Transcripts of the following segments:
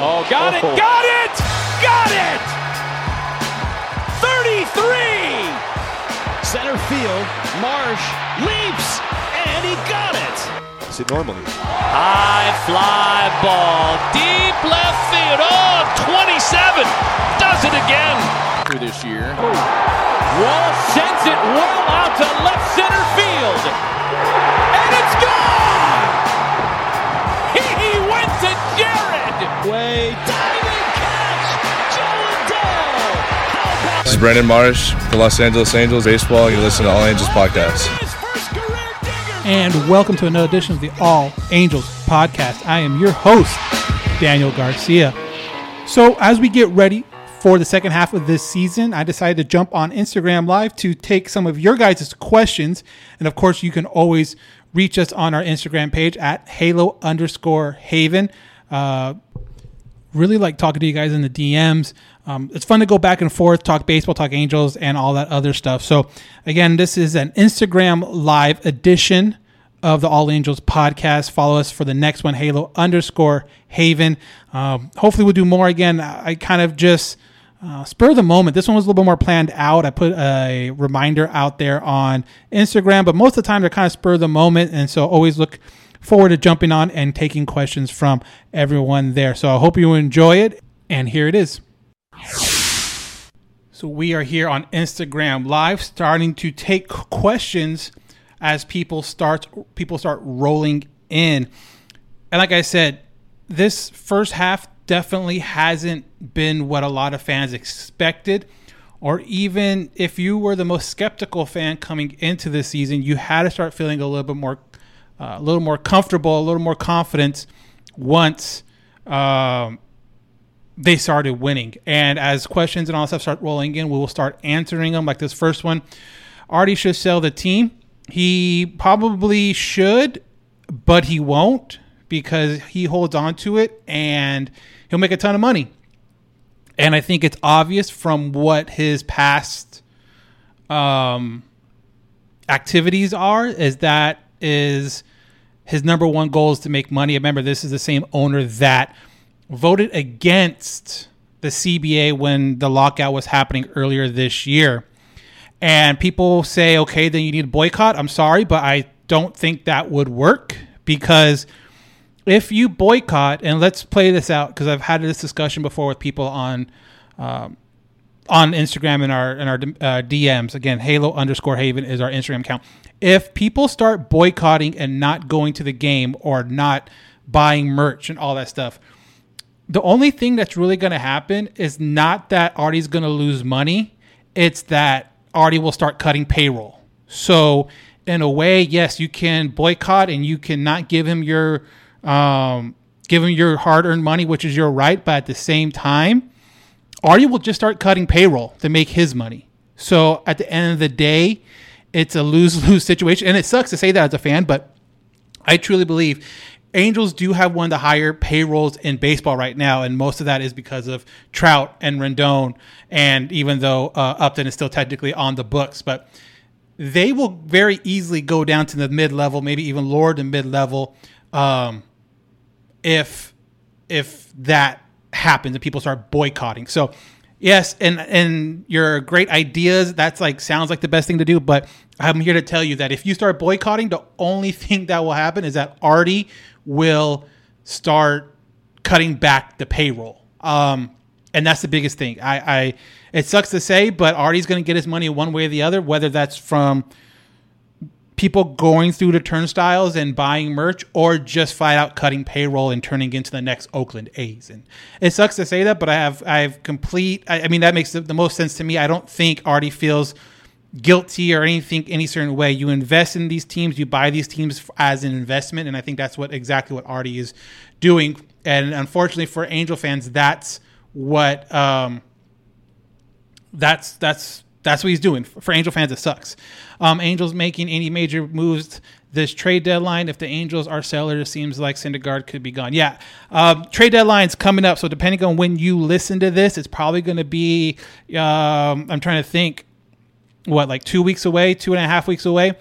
Oh, got it, got it, got it! 33! Center field, Marsh leaps, and he got it! Is it normally? High fly ball, deep left field, oh, 27! Does it again! For this year. Ooh. Walsh sends it well out to left center field, and it's gone! He went to Jared! Way diving catch, Joe. This is Brandon Marsh, the Los Angeles Angels baseball. You listen to All Angels Podcast. And welcome to another edition of the All Angels Podcast. I am your host, Daniel Garcia. So as we get ready for the second half of this season, I decided to jump on Instagram Live to take some of your guys' questions. And of course, you can always reach us on our Instagram page at Halo_Haven. Really like talking to you guys in the DMs. It's fun to go back and forth, talk baseball, talk Angels, and all that other stuff. So, again, this is an Instagram Live edition of the All Angels Podcast. Follow us for the next one, Halo_Haven. Hopefully we'll do more again. I kind of just spur of the moment. This one was a little bit more planned out. I put a reminder out there on Instagram, but most of the time they're kind of spur of the moment, and so always look forward to jumping on and taking questions from everyone there. So I hope you enjoy it, and here it is. So we are here on Instagram Live, starting to take questions as people start rolling in. And like I said, this first half definitely hasn't been what a lot of fans expected, or even if you were the most skeptical fan coming into this season, you had to start feeling a little bit more a little more comfortable, a little more confidence once they started winning. And as questions and all that stuff start rolling in, we will start answering them. Like this first one, Artie should sell the team. He probably should, but he won't because he holds on to it and he'll make a ton of money. And I think it's obvious from what his past activities are is his number one goal is to make money. Remember, this is the same owner that voted against the CBA when the lockout was happening earlier this year. And people say, okay, then you need a boycott. I'm sorry, but I don't think that would work, because if you boycott, and let's play this out because I've had this discussion before with people on Instagram and our DMs. Again, Halo_Haven is our Instagram account. If people start boycotting and not going to the game or not buying merch and all that stuff, the only thing that's really going to happen is not that Artie's going to lose money. It's that Artie will start cutting payroll. So in a way, yes, you can boycott and you cannot give him your hard-earned money, which is your right. But at the same time, Artie will just start cutting payroll to make his money. So at the end of the day, it's a lose-lose situation. And it sucks to say that as a fan, but I truly believe Angels do have one of the higher payrolls in baseball right now. And most of that is because of Trout and Rendon. And even though Upton is still technically on the books, but they will very easily go down to the mid-level, maybe even lower to mid-level if that happens and people start boycotting. So yes, and your great ideas, that's like sounds like the best thing to do, but I'm here to tell you that if you start boycotting, the only thing that will happen is that Artie will start cutting back the payroll. And that's the biggest thing. I it sucks to say, but Artie's going to get his money one way or the other, whether that's from people going through the turnstiles and buying merch, or just flat out cutting payroll and turning into the next Oakland A's. And it sucks to say that, but I mean, that makes the most sense to me. I don't think Artie feels guilty or anything any certain way. You invest in these teams, you buy these teams as an investment, and I think that's exactly what Artie is doing. And unfortunately for Angel fans, that's what he's doing. For Angel fans, it sucks. Angels making any major moves this trade deadline. If the Angels are sellers, it seems like Syndergaard could be gone. Yeah, trade deadline's coming up. So depending on when you listen to this, it's probably going to be, I'm trying to think, like 2 weeks away, 2.5 weeks away.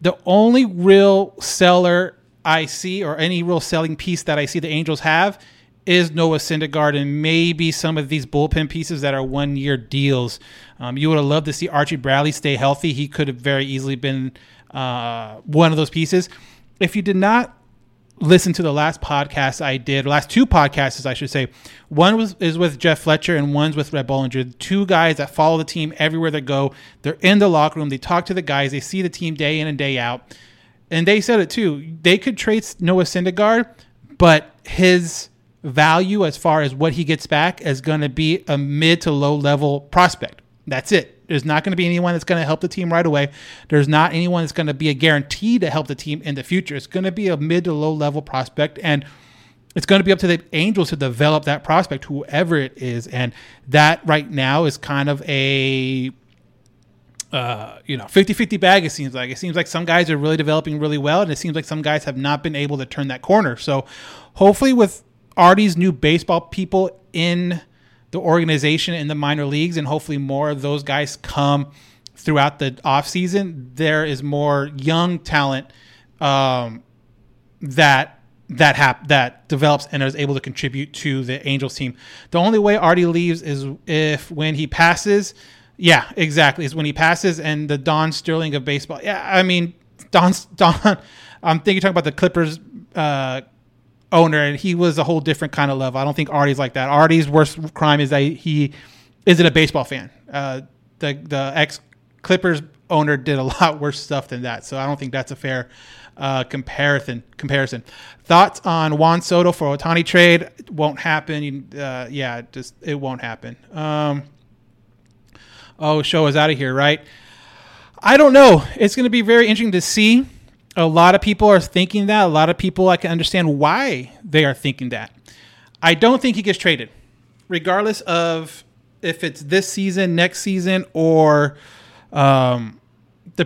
The only real seller I see, or any real selling piece that I see the Angels have, is Noah Syndergaard and maybe some of these bullpen pieces that are one-year deals. You would have loved to see Archie Bradley stay healthy. He could have very easily been one of those pieces. If you did not listen to the last podcast I did, last two podcasts, I should say, one is with Jeff Fletcher and one's with Rhett Bollinger, two guys that follow the team everywhere they go. They're in the locker room. They talk to the guys. They see the team day in and day out. And they said it too. They could trade Noah Syndergaard, but his value as far as what he gets back is going to be a mid to low level prospect. That's it. There's not going to be anyone that's going to help the team right away. There's not anyone that's going to be a guarantee to help the team in the future. It's going to be a mid to low level prospect, and it's going to be up to the Angels to develop that prospect, whoever it is. And that right now is kind of a 50-50 bag, it seems like. It seems like some guys are really developing really well, and it seems like some guys have not been able to turn that corner. So hopefully with Artie's new baseball people in the organization in the minor leagues, and hopefully more of those guys come throughout the offseason, there is more young talent that develops and is able to contribute to the Angels team. The only way Artie leaves is when he passes. Yeah, exactly. It's when he passes, and the Don Sterling of baseball. Yeah, I mean, Don. I'm thinking talking about the Clippers owner, and he was a whole different kind of love. I don't think Artie's like that. Artie's worst crime is that he isn't a baseball fan. The ex-Clippers owner did a lot worse stuff than that, so I don't think that's a fair comparison. Thoughts on Juan Soto for Ohtani trade? Won't happen. It won't happen. Show is out of here, right? I don't know. It's going to be very interesting to see. A lot of people are thinking that. A lot of people, I can understand why they are thinking that. I don't think he gets traded, regardless of if it's this season, next season, or the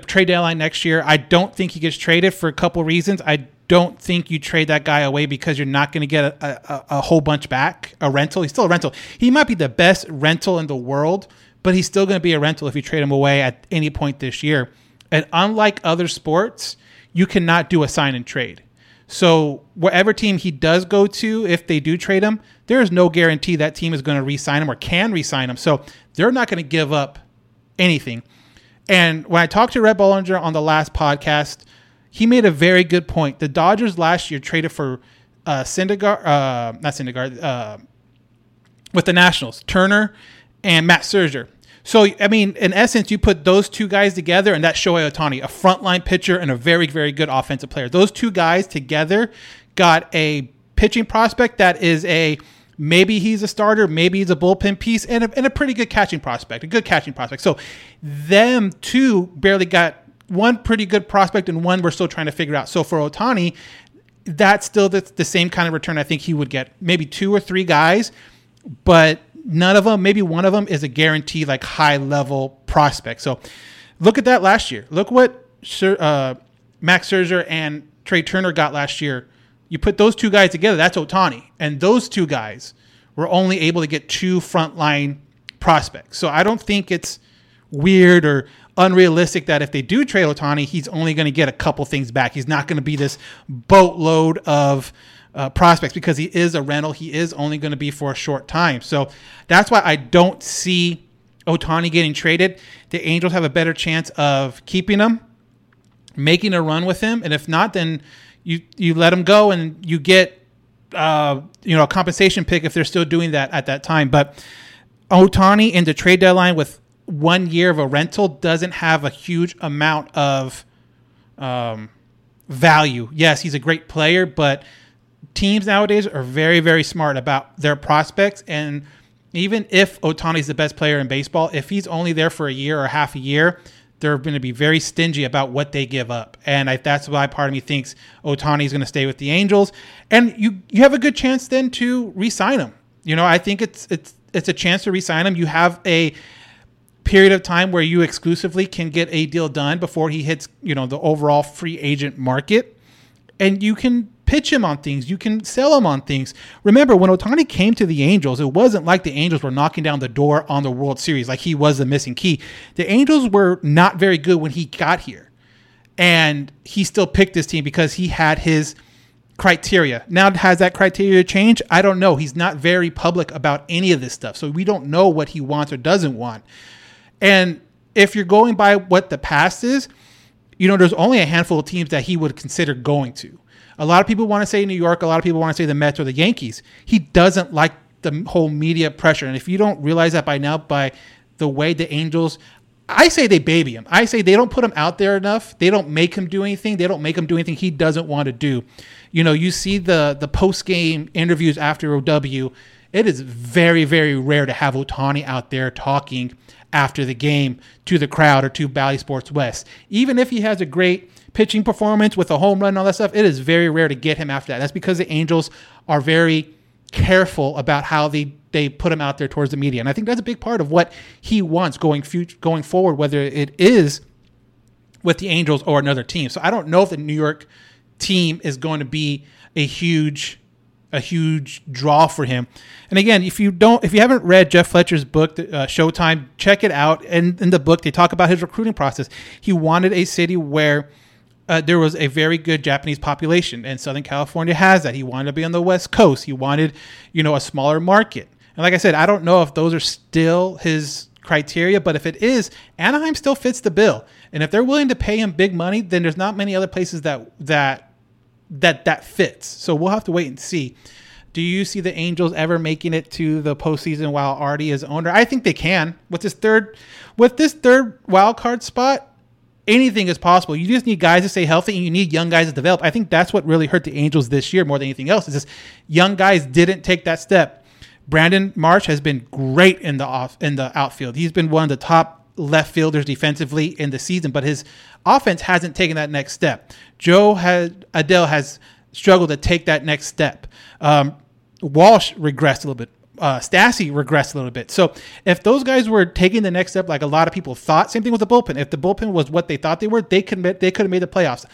trade deadline next year. I don't think he gets traded for a couple reasons. I don't think you trade that guy away because you're not going to get a whole bunch back. A rental. He's still a rental. He might be the best rental in the world, but he's still going to be a rental if you trade him away at any point this year. And unlike other sports, you cannot do a sign and trade. So whatever team he does go to, if they do trade him, there is no guarantee that team is going to re-sign him or can re-sign him. So they're not going to give up anything. And when I talked to Rhett Bollinger on the last podcast, he made a very good point. The Dodgers last year traded for with the Nationals, Turner and Matt Scherzer. So, I mean, in essence, you put those two guys together, and that's Shohei Ohtani, a frontline pitcher and a very, very good offensive player. Those two guys together got a pitching prospect that is maybe he's a starter, maybe he's a bullpen piece, and a pretty good catching prospect, a good catching prospect. So them two barely got one pretty good prospect and one we're still trying to figure out. So for Ohtani, that's still the same kind of return I think he would get. Maybe two or three guys, but none of them, maybe one of them, is a guaranteed like high-level prospect. So look at that last year. Look what Max Scherzer and Trey Turner got last year. You put those two guys together, that's Ohtani. And those two guys were only able to get two frontline prospects. So I don't think it's weird or unrealistic that if they do trade Ohtani, he's only going to get a couple things back. He's not going to be this boatload of prospects because he is a rental. He is only going to be for a short time. So that's why I don't see Ohtani getting traded. The Angels have a better chance of keeping him, making a run with him. And if not, then you let him go and you get, a compensation pick if they're still doing that at that time. But Ohtani in the trade deadline with 1 year of a rental doesn't have a huge amount of value. Yes, he's a great player, but teams nowadays are very, very smart about their prospects. And even if Ohtani's the best player in baseball, if he's only there for a year or half a year, they're going to be very stingy about what they give up. And that's why part of me thinks Ohtani's going to stay with the Angels. And you have a good chance then to re-sign him. You know, I think it's a chance to re-sign him. You have a period of time where you exclusively can get a deal done before he hits, you know, the overall free agent market. And you can pitch him on things. You can sell him on things. Remember, when Ohtani came to the Angels, it wasn't like the Angels were knocking down the door on the World Series, like he was the missing key. The Angels were not very good when he got here. And he still picked this team because he had his criteria. Now, has that criteria changed? I don't know. He's not very public about any of this stuff. So we don't know what he wants or doesn't want. And if you're going by what the past is, you know, there's only a handful of teams that he would consider going to. A lot of people want to say New York. A lot of people want to say the Mets or the Yankees. He doesn't like the whole media pressure. And if you don't realize that by now, by the way the Angels, I say they baby him. I say they don't put him out there enough. They don't make him do anything. They don't make him do anything he doesn't want to do. You know, you see the post-game interviews after OW. It is very, very rare to have Ohtani out there talking after the game to the crowd or to Bally Sports West. Even if he has a great pitching performance with a home run and all that stuff, it is very rare to get him after that. That's because the Angels are very careful about how they put him out there towards the media. And I think that's a big part of what he wants going forward, whether it is with the Angels or another team. So I don't know if the New York team is going to be a huge draw for him. And again, if you haven't read Jeff Fletcher's book, Showtime, check it out. And in the book, they talk about his recruiting process. He wanted a city where there was a very good Japanese population, and Southern California has that. He wanted to be on the West Coast. He wanted, you know, a smaller market. And like I said, I don't know if those are still his criteria, but if it is, Anaheim still fits the bill. And if they're willing to pay him big money, then there's not many other places that fits. So we'll have to wait and see. Do you see the Angels ever making it to the postseason while Artie is owner? I think they can. With this third wild card spot, anything is possible. You just need guys to stay healthy, and you need young guys to develop. I think that's what really hurt the Angels this year more than anything else, is just young guys didn't take that step. Brandon Marsh has been great in the outfield. He's been one of the top left fielders defensively in the season, but his offense hasn't taken that next step. Adele has struggled to take that next step. Walsh regressed a little bit. Stassi regressed a little bit. So if those guys were taking the next step, like a lot of people thought, same thing with the bullpen. If the bullpen was what they thought they were, they could have made the playoffs.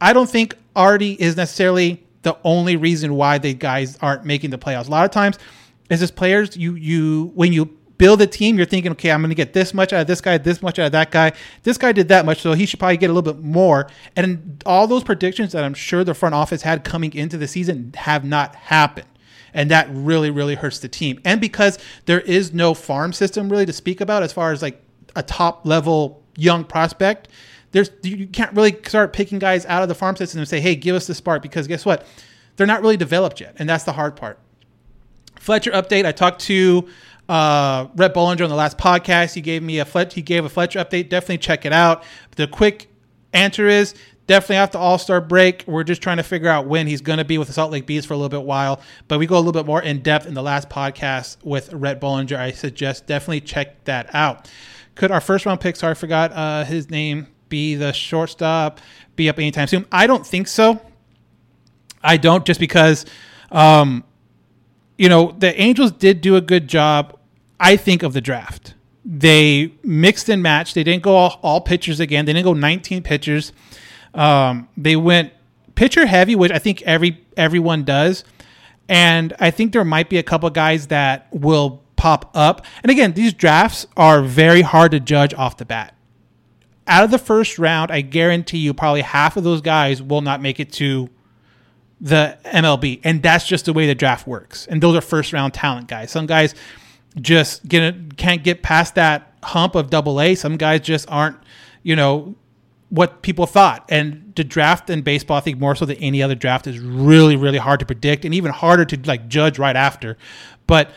I don't think Artie is necessarily the only reason why the guys aren't making the playoffs. A lot of times, as just players, when you build a team, you're thinking, okay, I'm going to get this much out of this guy, this much out of that guy. This guy did that much, so he should probably get a little bit more. And all those predictions that I'm sure the front office had coming into the season have not happened. And that really, really hurts the team. And because there is no farm system really to speak about as far as like a top level young prospect, you can't really start picking guys out of the farm system and say, hey, give us the spark, because guess what? They're not really developed yet. And that's the hard part. Fletcher update. I talked to Rhett Bollinger on the last podcast. He gave me a Fletcher update. Definitely check it out. The quick answer is, definitely after All-Star break, we're just trying to figure out when he's going to be with the Salt Lake Bees for a little bit while. But we go a little bit more in-depth in the last podcast with Rhett Bollinger. I suggest definitely check that out. Could our first-round pick, sorry, I forgot his name, be the shortstop, be up anytime soon? I don't think so. I don't, just because, you know, the Angels did do a good job, I think, of the draft. They mixed and matched. They didn't go all pitchers again. They didn't go 19 pitchers. They went pitcher heavy, which I think everyone does. And I think there might be a couple guys that will pop up. And again, these drafts are very hard to judge off the bat. Out of the first round, I guarantee you probably half of those guys will not make it to the MLB. And that's just the way the draft works. And those are first round talent guys. Some guys just can't get past that hump of AA. Some guys just aren't, you know, what people thought. And the draft in baseball, I think more so than any other draft, is really, really hard to predict and even harder to like judge right after. But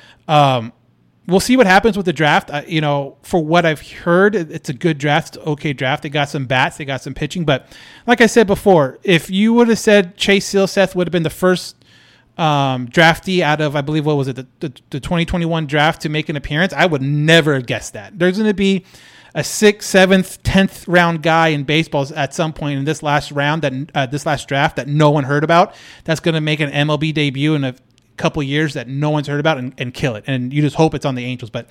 we'll see what happens with the draft. You know, for what I've heard, it's a good draft. It's an okay draft. They got some bats. They got some pitching. But like I said before, if you would have said Chase Silseth would have been the first draftee out of, I believe, what was it, the 2021 draft to make an appearance, I would never have guessed that. There's going to be a 6th, 7th, 10th round guy in baseball at some point in this last round, that this last draft that no one heard about, that's going to make an MLB debut in a couple years that no one's heard about and kill it. And you just hope it's on the Angels. But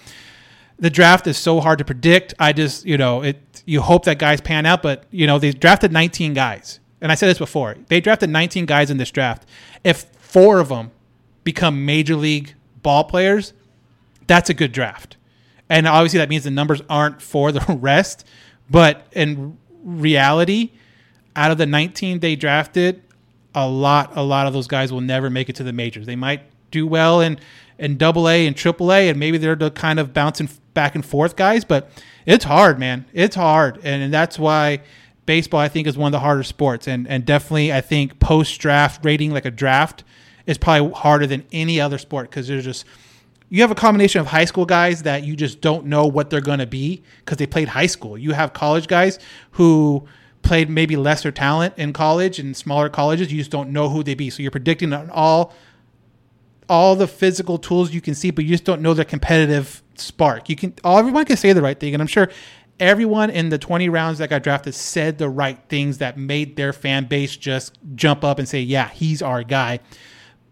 the draft is so hard to predict. I just, you hope that guys pan out, but they drafted 19 guys. And I said this before, they drafted 19 guys in this draft. If 4 of them become major league ball players, that's a good draft. And obviously that means the numbers aren't for the rest, but in reality, out of the 19 they drafted, a lot of those guys will never make it to the majors. They might do well in AA and AAA, and maybe they're the kind of bouncing back and forth guys, but it's hard, man. It's hard. And that's why baseball, I think, is one of the harder sports. And definitely, I think post-draft rating like a draft is probably harder than any other sport, because there's just, you have a combination of high school guys that you just don't know what they're going to be because they played high school. You have college guys who played maybe lesser talent in college and smaller colleges. You just don't know who they be. So you're predicting on all the physical tools you can see, but you just don't know their competitive spark. Everyone can say the right thing. And I'm sure everyone in the 20 rounds that got drafted said the right things that made their fan base just jump up and say, yeah, he's our guy.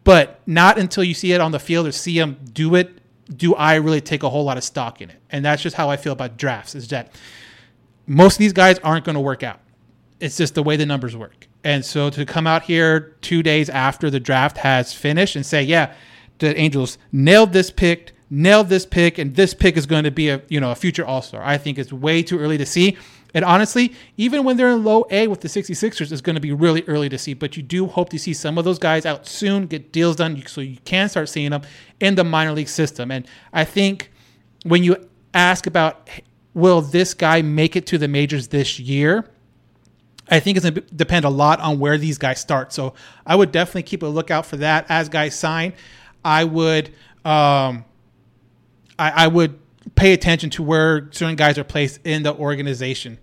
But not until you see it on the field or see them do it, do I really take a whole lot of stock in it. And that's just how I feel about drafts, is that most of these guys aren't going to work out. It's just the way the numbers work. And so to come out here 2 days after the draft has finished and say, yeah, the Angels nailed this pick, and this pick is going to be a future all-star, I think it's way too early to see. And honestly, even when they're in low A with the 66ers, it's going to be really early to see. But you do hope to see some of those guys out soon, get deals done, so you can start seeing them in the minor league system. And I think when you ask about, will this guy make it to the majors this year, I think it's going to depend a lot on where these guys start. So I would definitely keep a lookout for that as guys sign. I would pay attention to where certain guys are placed in the organization.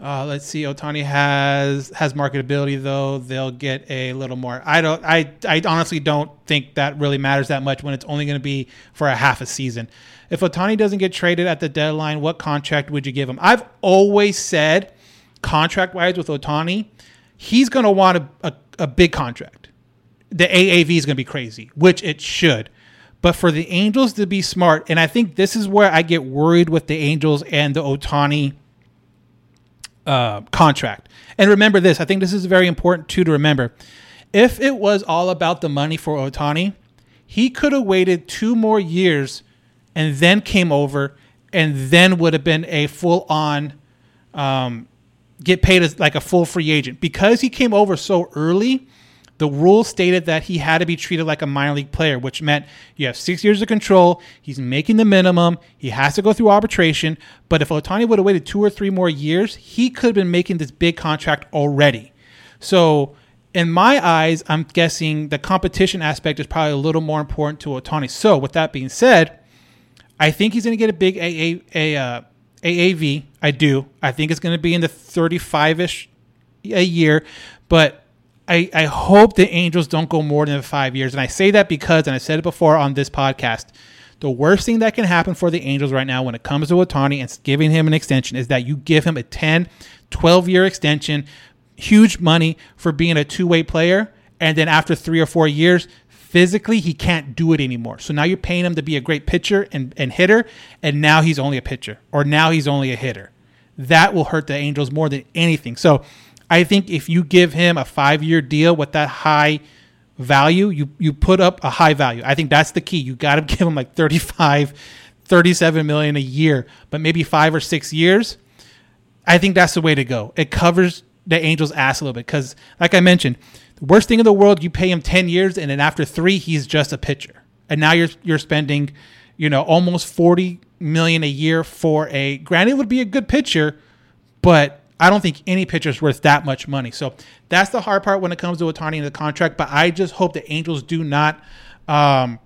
Let's see. Ohtani has marketability, though. They'll get a little more. I honestly don't think that really matters that much when it's only going to be for a half a season. If Ohtani doesn't get traded at the deadline, what contract would you give him? I've always said, contract-wise with Ohtani, he's going to want a big contract. The AAV is going to be crazy, which it should. But for the Angels to be smart, and I think this is where I get worried with the Angels and the Ohtani contract. And remember this, I think this is very important too to remember. If it was all about the money for Ohtani, he could have waited 2 more years and then came over and then would have been a full-on, get paid as like a full free agent. Because he came over so early, the rule stated that he had to be treated like a minor league player, which meant you have 6 years of control. He's making the minimum. He has to go through arbitration. But if Ohtani would have waited 2 or 3 more years, he could have been making this big contract already. So in my eyes, I'm guessing the competition aspect is probably a little more important to Ohtani. So with that being said, I think he's going to get a big AAV. I do. I think it's going to be in the 35-ish a year. But I hope the Angels don't go more than 5 years. And I say that because, and I said it before on this podcast, the worst thing that can happen for the Angels right now when it comes to Ohtani and giving him an extension is that you give him a 10, 12-year extension, huge money for being a two-way player, and then after 3 or 4 years, physically he can't do it anymore. So now you're paying him to be a great pitcher and hitter, and now he's only a pitcher, or now he's only a hitter. That will hurt the Angels more than anything. So I think if you give him a 5-year deal with that high value, you put up a high value. I think that's the key. You got to give him like 35, 37 million a year, but maybe 5 or 6 years. I think that's the way to go. It covers the Angels' ass a little bit because, like I mentioned, the worst thing in the world, you pay him 10 years and then after 3, he's just a pitcher. And now you're spending, almost 40 million a year for granted it would be a good pitcher, but I don't think any pitcher is worth that much money. So that's the hard part when it comes to Ohtani and the contract, but I just hope the Angels do not go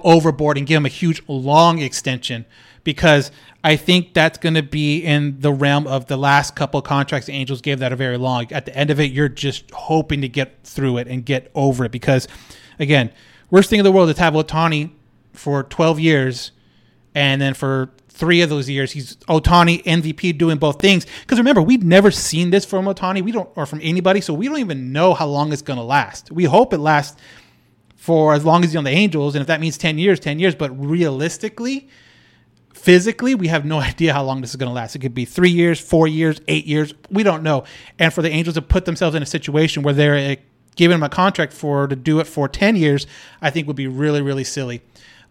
overboard and give him a huge, long extension, because I think that's going to be in the realm of the last couple of contracts the Angels gave that are very long. At the end of it, you're just hoping to get through it and get over it because, again, worst thing in the world is to have Ohtani for 12 years and then for three of those years, he's Ohtani MVP doing both things. Because remember, we've never seen this from Ohtani. We don't, or from anybody. So we don't even know how long it's going to last. We hope it lasts for as long as he's on the Angels. And if that means 10 years. But realistically, physically, we have no idea how long this is going to last. It could be 3 years, 4 years, 8 years. We don't know. And for the Angels to put themselves in a situation where they're giving him a contract to do it for 10 years, I think would be really, really silly.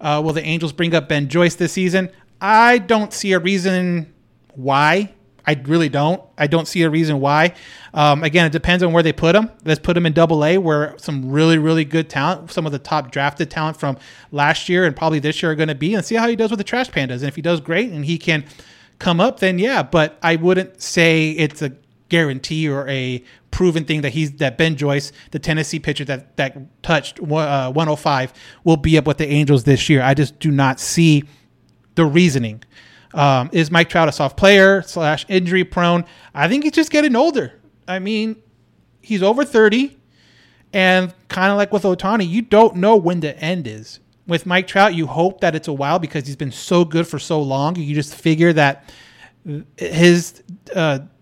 Will the Angels bring up Ben Joyce this season? I don't see a reason why. I really don't. I don't see a reason why. Again, it depends on where they put him. Let's put him in AA, where some really, really good talent, some of the top drafted talent from last year and probably this year are going to be, and see how he does with the Trash Pandas. And if he does great and he can come up, then yeah. But I wouldn't say it's a guarantee or a proven thing that Ben Joyce, the Tennessee pitcher that touched 105, will be up with the Angels this year. I just do not see the reasoning. Is Mike Trout a soft player / injury prone? I think he's just getting older. I mean, he's over 30, and kind of like with Ohtani, you don't know when the end is. With Mike Trout, you hope that it's a while because he's been so good for so long. You just figure that his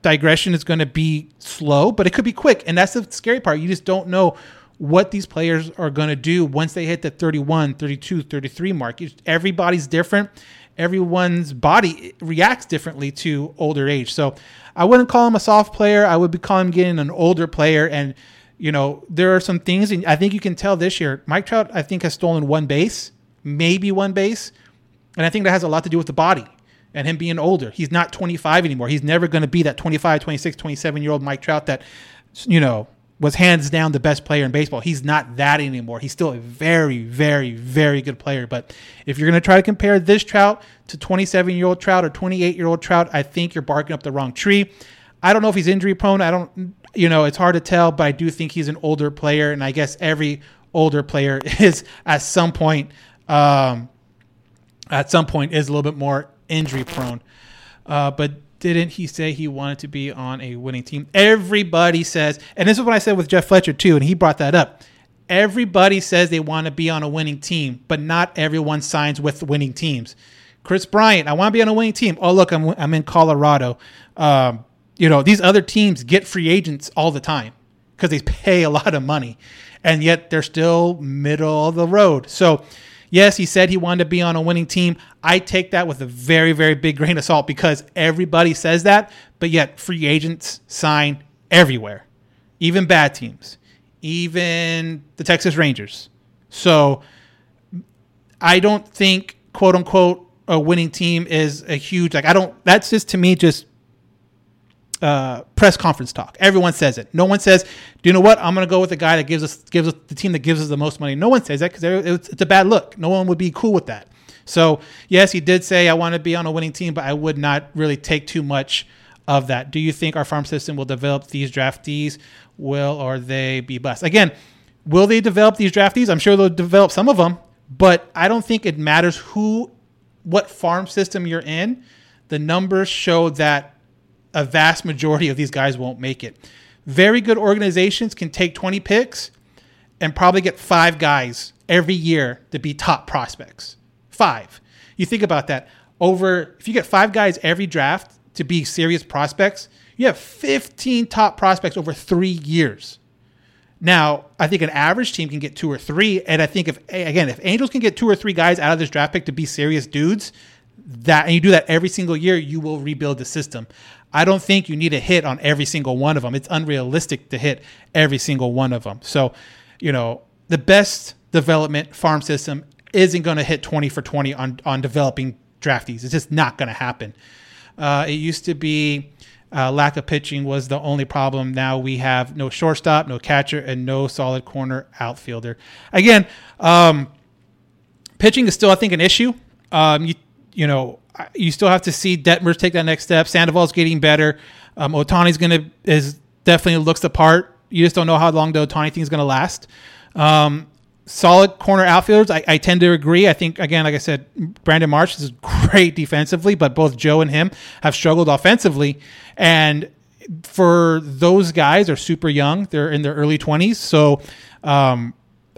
digression is going to be slow, but it could be quick. And that's the scary part. You just don't know what these players are going to do once they hit the 31, 32, 33 mark. Everybody's different. Everyone's body reacts differently to older age. So I wouldn't call him a soft player. I would be calling him getting an older player. And, you know, there are some things, and I think you can tell this year, Mike Trout, I think, has stolen maybe one base. And I think that has a lot to do with the body and him being older. He's not 25 anymore. He's never going to be that 25, 26, 27-year-old Mike Trout that, you know, was hands down the best player in baseball. He's not that anymore. He's still a very, very, very good player. But if you're going to try to compare this Trout to 27-year-old Trout or 28-year-old Trout, I think you're barking up the wrong tree. I don't know if he's injury prone. I don't, you know, it's hard to tell, but I do think he's an older player. And I guess every older player is at some point is a little bit more injury prone. But didn't he say he wanted to be on a winning team? Everybody says, and this is what I said with Jeff Fletcher too, and he brought that up. Everybody says they want to be on a winning team, but not everyone signs with winning teams. Chris Bryant, I want to be on a winning team. Oh, look, I'm in Colorado. You know, these other teams get free agents all the time because they pay a lot of money, and yet they're still middle of the road. So yes, he said he wanted to be on a winning team. I take that with a very, very big grain of salt because everybody says that, but yet free agents sign everywhere, even bad teams, even the Texas Rangers. So I don't think, quote unquote, a winning team is a huge, like, I don't, that's just to me, just press conference talk. Everyone says it. No one says, do you know what? I'm going to go with the guy that gives us the team that gives us the most money. No one says that because it's a bad look. No one would be cool with that. So yes, he did say I want to be on a winning team, but I would not really take too much of that. Do you think our farm system will develop these draftees? Or they be bust? Again, will they develop these draftees? I'm sure they'll develop some of them, but I don't think it matters what farm system you're in. The numbers show that a vast majority of these guys won't make it. Very good organizations can take 20 picks and probably get 5 guys every year to be top prospects. 5. You think about that. If you get 5 guys every draft to be serious prospects, you have 15 top prospects over 3 years. Now, I think an average team can get 2 or 3. And I think if Angels can get 2 or 3 guys out of this draft pick to be serious dudes, and you do that every single year, you will rebuild the system. I don't think you need a hit on every single one of them. It's unrealistic to hit every single one of them. So, you know, the best development farm system isn't going to hit 20 for 20 on developing draftees. It's just not going to happen. It used to be lack of pitching was the only problem. Now we have no shortstop, no catcher, and no solid corner outfielder. Again, pitching is still, I think, an issue. You know, you still have to see Detmers take that next step. Sandoval's getting better. Ohtani's is definitely looks the part. You just don't know how long the Ohtani thing is going to last. Solid corner outfielders, I tend to agree. I think, again, like I said, Brandon Marsh is great defensively, but both Joe and him have struggled offensively. And for those guys are super young. They're in their early 20s. So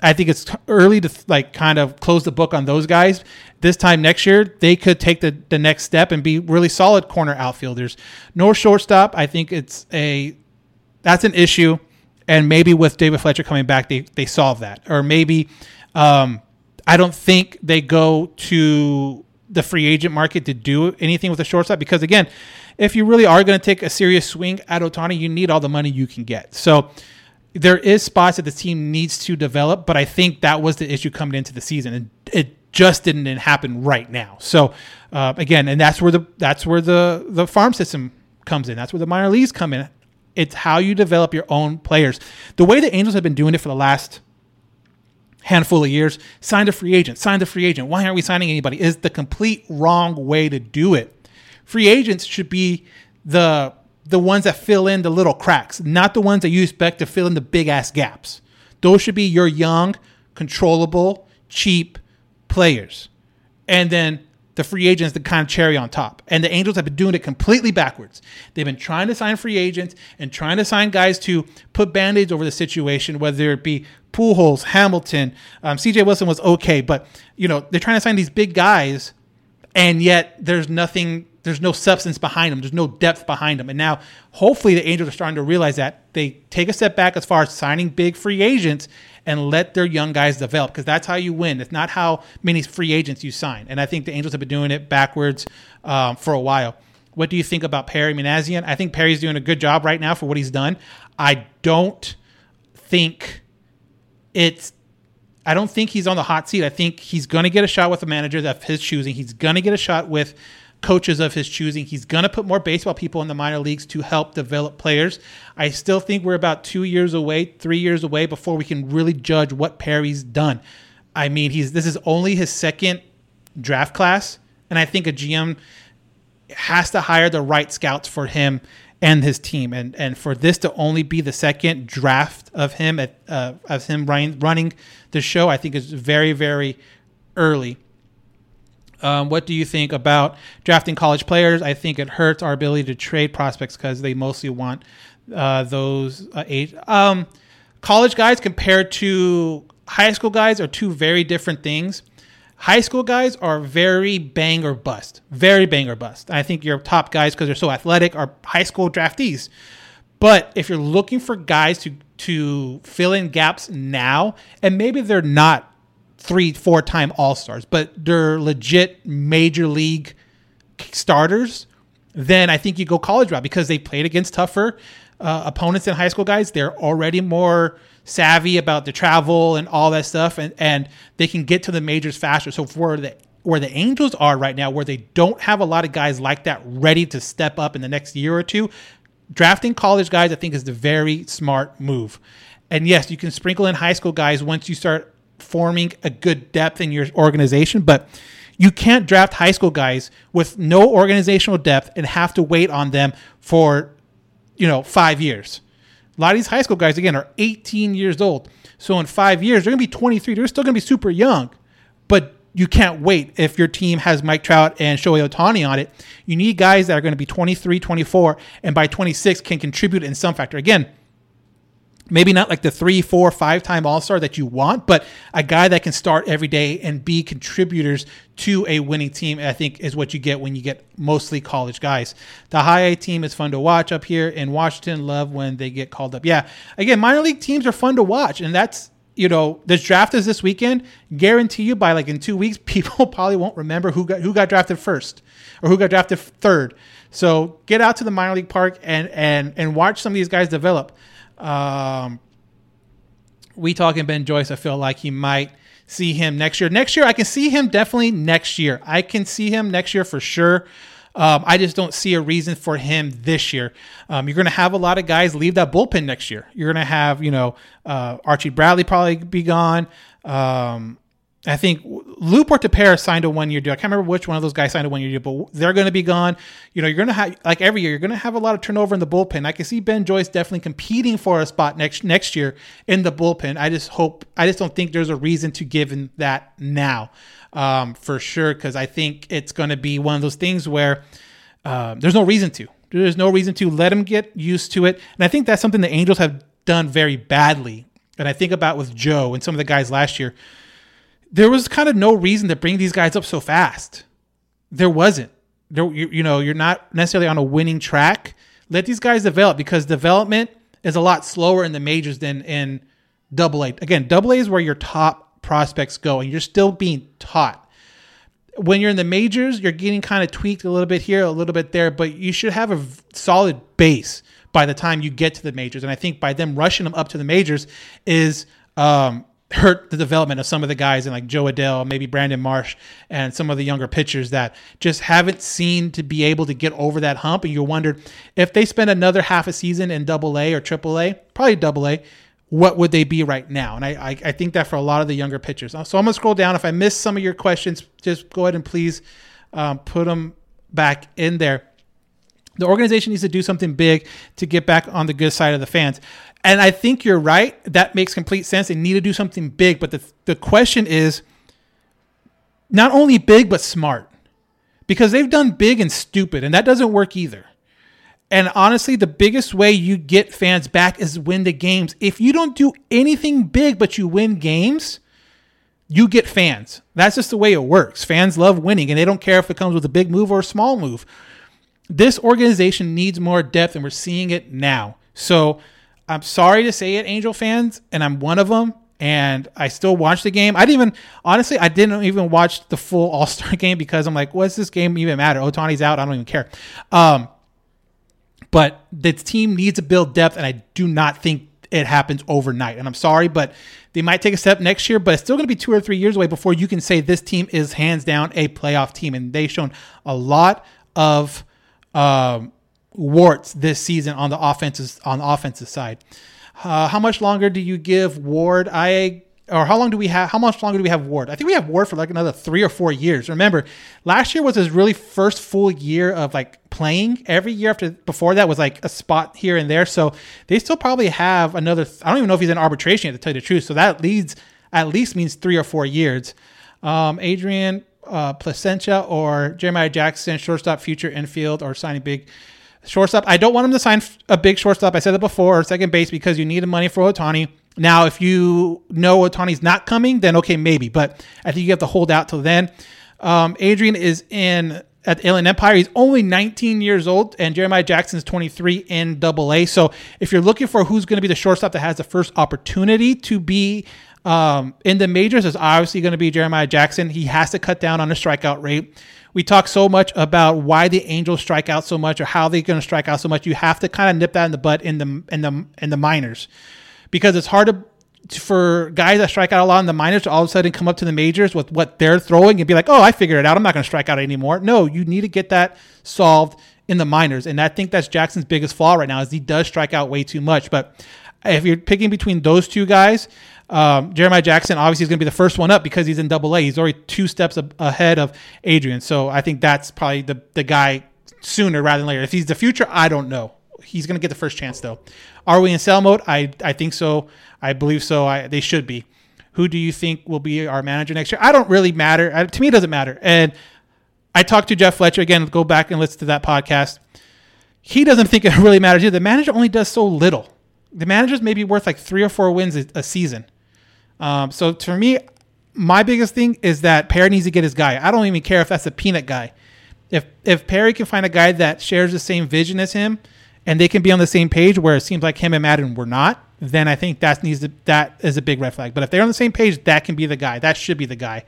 I think it's early to like kind of close the book on those guys. This time next year, they could take the next step and be really solid corner outfielders. No shortstop, I think that's an issue. And maybe with David Fletcher coming back, they solve that. Or maybe I don't think they go to the free agent market to do anything with a shortstop, because again, if you really are going to take a serious swing at Ohtani, you need all the money you can get. So there is spots that the team needs to develop, but I think that was the issue coming into the season, and it just didn't happen right now. So again, and that's where the farm system comes in. That's where the minor leagues come in. It's how you develop your own players. The way the Angels have been doing it for the last handful of years, sign a free agent. Why aren't we signing anybody? Is the complete wrong way to do it. Free agents should be the ones that fill in the little cracks, not the ones that you expect to fill in the big ass gaps. Those should be your young, controllable, cheap players. And then the free agent is the kind of cherry on top. And the Angels have been doing it completely backwards. They've been trying to sign free agents and trying to sign guys to put band-aids over the situation, whether it be Pujols, Hamilton, CJ Wilson was okay, but they're trying to sign these big guys, and yet there's no substance behind them. There's no depth behind them. And now hopefully the Angels are starting to realize that they take a step back as far as signing big free agents and let their young guys develop, because that's how you win. It's not how many free agents you sign. And I think the Angels have been doing it backwards for a while. What do you think about Perry Minazian? I think Perry's doing a good job right now for what he's done. I don't think he's on the hot seat. I think he's going to get a shot with a manager of his choosing. He's going to get a shot with coaches of his choosing. He's going to put more baseball people in the minor leagues to help develop players. I still think we're about 3 years away before we can really judge what Perry's done. I mean, this is only his second draft class, and I think a GM has to hire the right scouts for him and his team, and for this to only be the second draft of him running the show, I think is very, very early. What do you think about drafting college players? I think it hurts our ability to trade prospects because they mostly want those age. College guys compared to high school guys are two very different things. High school guys are very bang or bust, very bang or bust. I think your top guys, because they're so athletic, are high school draftees. But if you're looking for guys to fill in gaps now, and maybe they're not 3-4-time all-stars, but they're legit major league starters, then I think you go college route, because they played against tougher opponents than high school guys. They're already more savvy about the travel and all that stuff, and they can get to the majors faster. So for where the Angels are right now, where they don't have a lot of guys like that ready to step up in the next year or two, drafting college guys I think is the very smart move. And yes, you can sprinkle in high school guys once you start forming a good depth in your organization, but you can't draft high school guys with no organizational depth and have to wait on them for 5 years. A lot of these high school guys, again, are 18 years old. So in 5 years, they're going to be 23. They're still going to be super young, but you can't wait. If your team has Mike Trout and Shohei Ohtani on it, you need guys that are going to be 23, 24, and by 26 can contribute in some factor. Again, maybe not like the 3-4-5-time all-star that you want, but a guy that can start every day and be contributors to a winning team, I think, is what you get when you get mostly college guys. The high A team is fun to watch up here in Washington. Love when they get called up. Yeah, again, minor league teams are fun to watch, and that's, this draft is this weekend. Guarantee you by in 2 weeks, people probably won't remember who got drafted first or who got drafted third. So get out to the minor league park and watch some of these guys develop. We talking Ben Joyce. I feel like he might see him next year. I can see him definitely next year. I can see him next year for sure. I just don't see a reason for him this year. You're going to have a lot of guys leave that bullpen next year. You're going to have, Archie Bradley probably be gone. I think Lou Portapera signed a one-year deal. I can't remember which one of those guys signed a one-year deal, but they're going to be gone. You're going to have, like every year, you're going to have a lot of turnover in the bullpen. I can see Ben Joyce definitely competing for a spot next year in the bullpen. I just don't think there's a reason to give him that now, for sure, because I think it's going to be one of those things where there's no reason to. There's no reason to. Let him get used to it. And I think that's something the Angels have done very badly and I think about with Joe and some of the guys last year, there was kind of no reason to bring these guys up so fast. There wasn't. You're not necessarily on a winning track. Let these guys develop, because development is a lot slower in the majors than in Double A. Again, Double A is where your top prospects go, and you're still being taught. When you're in the majors, you're getting kind of tweaked a little bit here, a little bit there, but you should have a solid base by the time you get to the majors. And I think by them rushing them up to the majors is hurt the development of some of the guys, and like Joe Adele, maybe Brandon Marsh, and some of the younger pitchers that just haven't seemed to be able to get over that hump. And you wondered if they spend another half a season in Double-A or Triple-A, probably Double-A, what would they be right now? And I think that for a lot of the younger pitchers. So I'm going to scroll down. If I missed some of your questions, just go ahead and please put them back in there. The organization needs to do something big to get back on the good side of the fans. And I think you're right. That makes complete sense. They need to do something big. But the question is not only big, but smart, because they've done big and stupid, and that doesn't work either. And honestly, the biggest way you get fans back is win the games. If you don't do anything big, but you win games, you get fans. That's just the way it works. Fans love winning, and they don't care if it comes with a big move or a small move. This organization needs more depth, and we're seeing it now. So I'm sorry to say it, Angel fans, and I'm one of them, and I still watch the game. I didn't even watch the full All-Star game because I'm like, what's this game even matter? Ohtani's out. I don't even care. But the team needs to build depth, and I do not think it happens overnight. And I'm sorry, but they might take a step next year, but it's still going to be 2 or 3 years away before you can say this team is hands down a playoff team. And they've shown a lot of warts this season on the offensive side. How much longer do you give Ward? How much longer do we have Ward? I think we have Ward for like another 3 or 4 years. Remember, last year was his really first full year of like playing. Every year before that was like a spot here and there. So they still probably have another. I don't even know if he's in arbitration yet, to tell you the truth. So that at least means 3 or 4 years. Adrian Placencia or Jeremiah Jackson, shortstop, future infield, or signing big shortstop. I don't want him to sign a big shortstop. I said it before, or second base, because you need the money for Ohtani. Now, if you know Ohtani's not coming, then okay, maybe. But I think you have to hold out till then. Adrian is at the Inland Empire. He's only 19 years old, and Jeremiah Jackson is 23 in Double-A. So if you're looking for who's going to be the shortstop that has the first opportunity to be in the majors, is obviously going to be Jeremiah Jackson. He has to cut down on the strikeout rate. We talk so much about why the Angels strike out so much, or how they're going to strike out so much. You have to kind of nip that in the butt in the minors. Because it's hard for guys that strike out a lot in the minors to all of a sudden come up to the majors with what they're throwing and be like, oh, I figured it out. I'm not going to strike out anymore. No, you need to get that solved in the minors. And I think that's Jackson's biggest flaw right now, is he does strike out way too much. But if you're picking between those two guys, Jeremiah Jackson obviously is going to be the first one up because he's in Double-A. He's already 2 steps ahead of Adrian. So I think that's probably the guy sooner rather than later. If he's the future, I don't know. He's going to get the first chance, though. Are we in sell mode? I think so. I believe so. They should be. Who do you think will be our manager next year? I don't really matter. To me, it doesn't matter. And I talked to Jeff Fletcher. Again, go back and listen to that podcast. He doesn't think it really matters either. The manager only does so little. The manager's maybe worth like 3 or 4 wins a season. So for me, my biggest thing is that Perry needs to get his guy. I don't even care if that's a peanut guy. If Perry can find a guy that shares the same vision as him, and they can be on the same page, where it seems like him and Madden were not, then I think that is a big red flag. But if they're on the same page, that can be the guy. That should be the guy.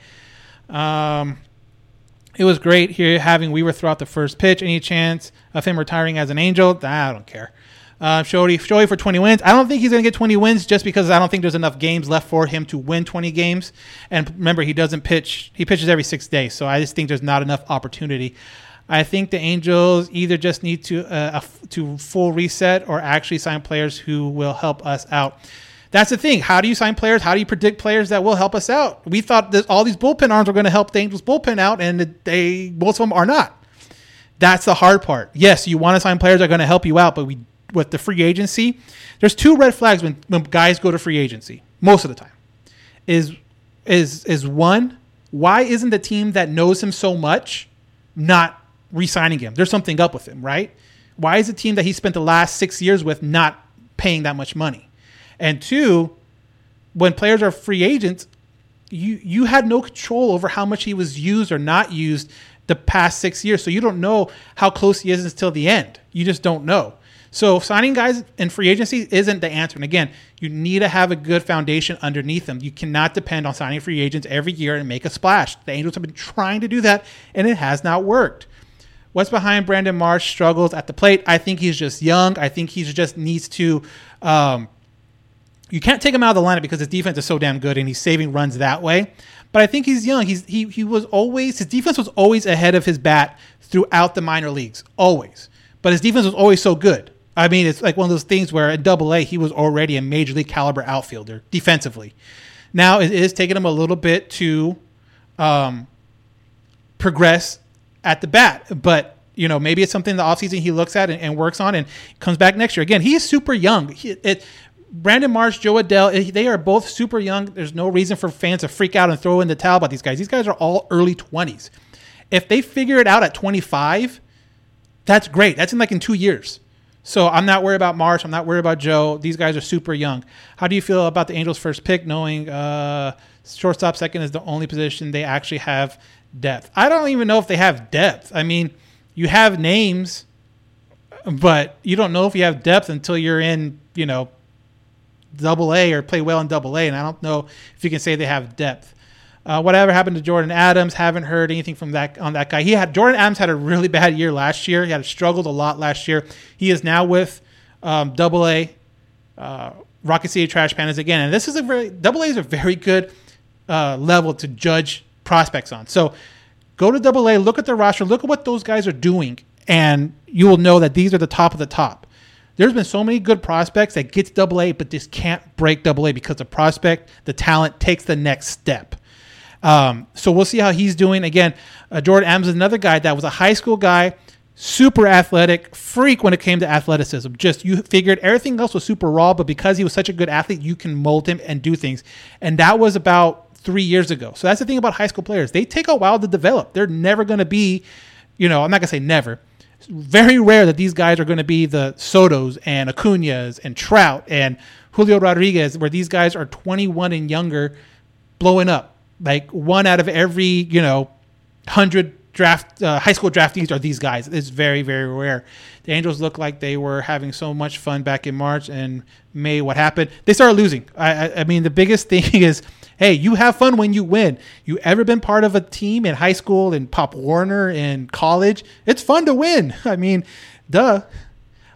It was great here having Weaver throw out the first pitch. Any chance of him retiring as an Angel? I don't care. Shohei for 20 wins. I don't think he's going to get 20 wins, just because I don't think there's enough games left for him to win 20 games. And remember, he doesn't pitch. He pitches every 6 days. So I just think there's not enough opportunity. I think the Angels either just need to full reset, or actually sign players who will help us out. That's the thing. How do you sign players? How do you predict players that will help us out? We thought that all these bullpen arms were going to help the Angels bullpen out, and most of them are not. That's the hard part. Yes, you want to sign players that are going to help you out, but with the free agency, there's 2 red flags when guys go to free agency most of the time. Is one, why isn't the team that knows him so much not re-signing him? There's something up with him, right? Why is the team that he spent the last 6 years with not paying that much money? And 2, when players are free agents, you had no control over how much he was used or not used the past 6 years. So you don't know how close he is until the end. You just don't know. So signing guys in free agency isn't the answer. And again, you need to have a good foundation underneath them. You cannot depend on signing free agents every year and make a splash. The Angels have been trying to do that, and it has not worked. What's behind Brandon Marsh struggles at the plate? I think he's just young. I think he just needs to you can't take him out of the lineup because his defense is so damn good and he's saving runs that way. But I think he's young. His defense was always ahead of his bat throughout the minor leagues, always. But his defense was always so good. I mean, it's like one of those things where at Double-A, he was already a major league caliber outfielder defensively. Now it is taking him a little bit to progress at the bat. But, you know, maybe it's something in the offseason he looks at and works on and comes back next year. Again, he is super young. Brandon Marsh, Joe Adell, they are both super young. There's no reason for fans to freak out and throw in the towel about these guys. These guys are all early 20s. If they figure it out at 25, that's great. That's in 2 years. So I'm not worried about Marsh. I'm not worried about Joe. These guys are super young. How do you feel about the Angels' first pick, knowing shortstop second is the only position they actually have depth? I don't even know if they have depth. I mean, you have names, but you don't know if you have depth until you're in, Double-A or play well in Double-A, and I don't know if you can say they have depth. Whatever happened to Jordan Adams? Haven't heard anything from that guy. Jordan Adams had a really bad year last year. He had struggled a lot last year. He is now with Double-A, Rocket City Trash Pandas again. And this is Double-A is a very good level to judge prospects on. So go to Double-A, look at the roster, look at what those guys are doing, and you will know that these are the top of the top. There's been so many good prospects that gets Double-A but just can't break Double-A because the talent takes the next step. So we'll see how he's doing. Again, Jordan Adams is another guy that was a high school guy, super athletic, freak when it came to athleticism. Just you figured everything else was super raw, but because he was such a good athlete, you can mold him and do things. And that was about 3 years ago. So that's the thing about high school players. They take a while to develop. They're never going to be, I'm not going to say never. It's very rare that these guys are going to be the Sotos and Acuñas and Trout and Julio Rodriguez, where these guys are 21 and younger blowing up. Like one out of every, 100 high school draftees are these guys. It's very, very rare. The Angels look like they were having so much fun back in March and May. What happened? They started losing. I mean, the biggest thing is, hey, you have fun when you win. You ever been part of a team in high school and Pop Warner in college? It's fun to win. I mean, duh.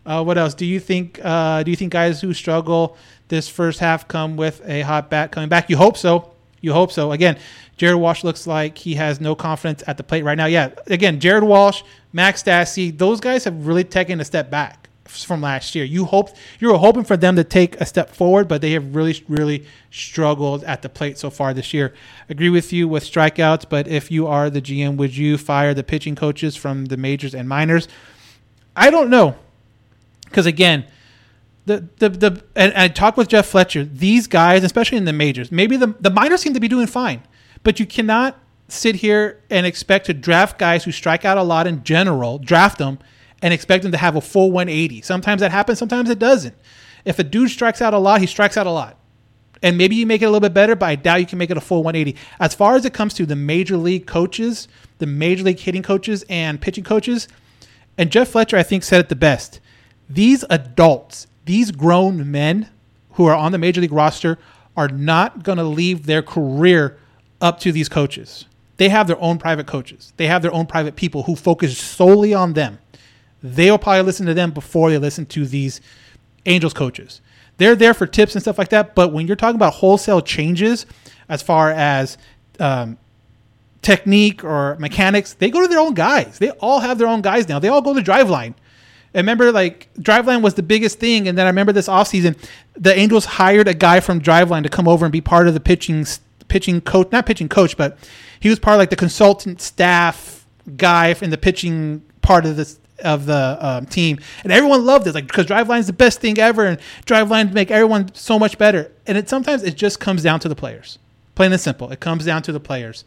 What else? Do you think guys who struggle this first half come with a hot bat coming back? You hope so. Again, Jared Walsh looks like he has no confidence at the plate right now. Yeah. Again, Jared Walsh, Max Stassi, those guys have really taken a step back from last year. You were hoping for them to take a step forward, but they have really, really struggled at the plate so far this year. Agree with you with strikeouts, but if you are the GM, would you fire the pitching coaches from the majors and minors? I don't know, because again, and I talked with Jeff Fletcher. These guys, especially in the majors, maybe the minors seem to be doing fine, but you cannot sit here and expect to draft guys who strike out a lot in general, draft them, and expect them to have a full 180. Sometimes that happens, sometimes it doesn't. If a dude strikes out a lot, he strikes out a lot. And maybe you make it a little bit better, but I doubt you can make it a full 180. As far as it comes to the major league coaches, the major league hitting coaches and pitching coaches, and Jeff Fletcher, I think, said it the best. These adults, these grown men who are on the major league roster are not going to leave their career up to these coaches. They have their own private coaches. They have their own private people who focus solely on them. They will probably listen to them before they listen to these Angels coaches. They're there for tips and stuff like that. But when you're talking about wholesale changes as far as technique or mechanics, they go to their own guys. They all have their own guys now. They all go to Driveline. I remember Driveline was the biggest thing. And then I remember this offseason, the Angels hired a guy from Driveline to come over and be part of the pitching coach, not pitching coach, but he was part of the consultant staff guy in the pitching part of this, of the team. And everyone loved it because Driveline is the best thing ever. And Driveline make everyone so much better. And sometimes it just comes down to the players, plain and simple. It comes down to the players.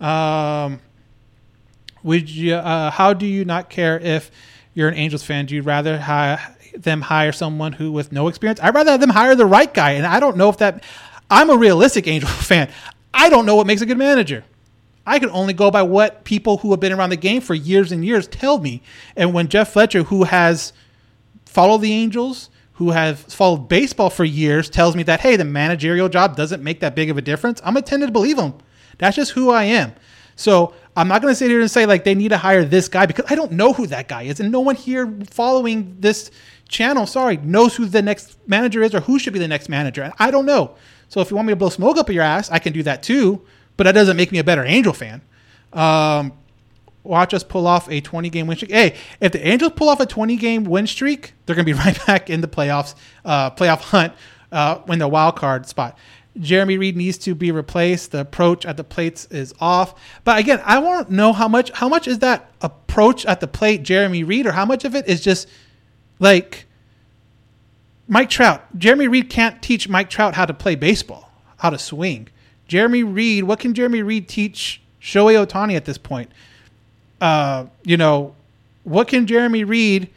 Would you, how do you not care if you're an Angels fan? Do you rather them hire someone who with no experience? I'd rather have them hire the right guy. And I don't know if that, I'm a realistic Angel fan. I don't know what makes a good manager. I can only go by what people who have been around the game for years and years tell me. And when Jeff Fletcher, who has followed the Angels, who have followed baseball for years, tells me that, hey, the managerial job doesn't make that big of a difference, I'm going to tend to believe him. That's just who I am. So I'm not going to sit here and say, like, they need to hire this guy, because I don't know who that guy is. And no one here following this channel, knows who the next manager is or who should be the next manager. I don't know. So if you want me to blow smoke up your ass, I can do that too. But that doesn't make me a better Angel fan. Watch us pull off a 20-game win streak. Hey, if the Angels pull off a 20-game win streak, they're going to be right back in the playoffs, playoff hunt, in the wild card spot. Jeremy Reed needs to be replaced. The approach at the plates is off. But again, I want to know how much is that approach at the plate Jeremy Reed, or how much of it is just like Mike Trout. Jeremy Reed can't teach Mike Trout how to play baseball, how to swing. Jeremy Reed, what can Jeremy Reed teach Shohei Ohtani at this point? What can Jeremy Reed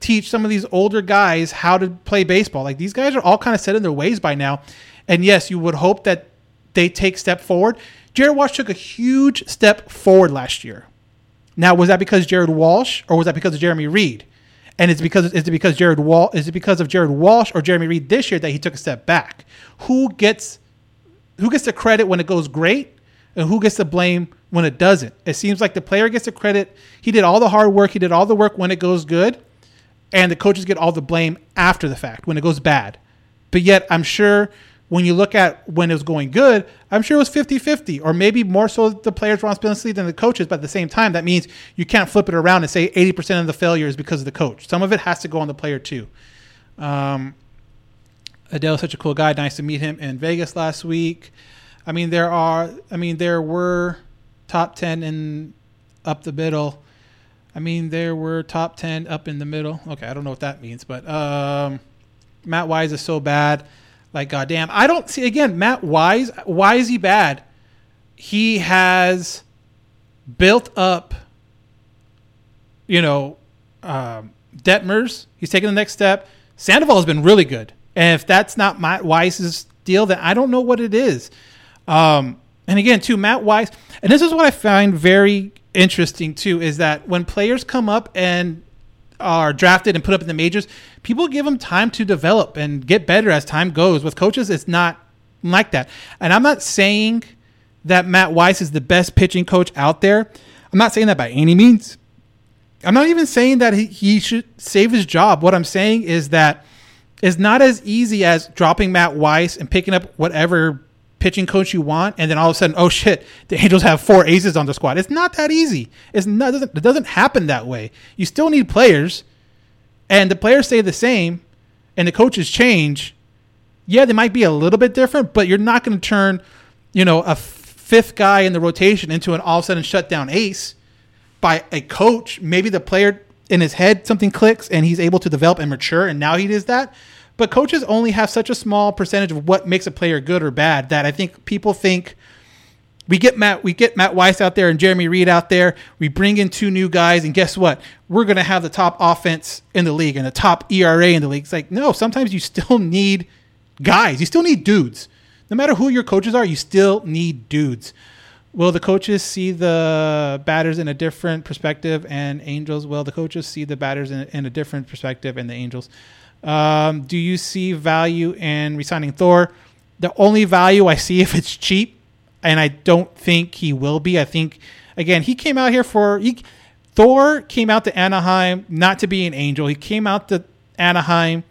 teach some of these older guys how to play baseball? Like, these guys are all kind of set in their ways by now. And yes, you would hope that they take step forward. Jared Walsh took a huge step forward last year. Now, was that because Jared Walsh, or was that because of Jeremy Reed? And is it because of Jared Walsh or Jeremy Reed this year that he took a step back? Who gets the credit when it goes great, and who gets the blame when it doesn't? It seems like the player gets the credit. He did all the hard work. He did all the work when it goes good, and the coaches get all the blame after the fact when it goes bad. But yet, I'm sure when you look at when it was going good, I'm sure it was 50-50, or maybe more so the player's responsibility than the coaches. But at the same time, that means you can't flip it around and say 80% of the failure is because of the coach. Some of it has to go on the player too. Adele's such a cool guy. Nice to meet him in Vegas last week. There were top 10 in up the middle. There were top 10 up in the middle. Okay, I don't know what that means, but Matt Wise is so bad. Like, goddamn. I don't see, again, Matt Wise. Why is he bad? He has built up, Detmers. He's taking the next step. Sandoval has been really good. And if that's not Matt Wise's deal, then I don't know what it is. And again, too, Matt Wise, and this is what I find very interesting too, is that when players come up and are drafted and put up in the majors, people give them time to develop and get better as time goes. With coaches, it's not like that. And I'm not saying that Matt Wise is the best pitching coach out there. I'm not saying that by any means. I'm not even saying that he should save his job. What I'm saying is that it's not as easy as dropping Matt Wise and picking up whatever pitching coach you want, and then all of a sudden, oh shit, the Angels have 4 aces on the squad. It's not that easy. It doesn't happen that way. You still need players, and the players stay the same, and the coaches change. Yeah, they might be a little bit different, but you're not going to turn, a fifth guy in the rotation into an all of a sudden shutdown ace by a coach. Maybe the player in his head, something clicks and he's able to develop and mature, and now he does that. But coaches only have such a small percentage of what makes a player good or bad that I think people think we get Matt Weiss out there and Jeremy Reed out there. We bring in 2 new guys, and guess what? We're going to have the top offense in the league and the top ERA in the league. It's like, no, sometimes you still need guys. You still need dudes. No matter who your coaches are, you still need dudes. Will the coaches see the batters in a different perspective and Angels? Will the coaches see the batters in a different perspective and the Angels? Do you see value in resigning Thor? The only value I see if it's cheap, and I don't think he will be. I think, again, he came out here Thor came out to Anaheim not to be an Angel. He came out to Anaheim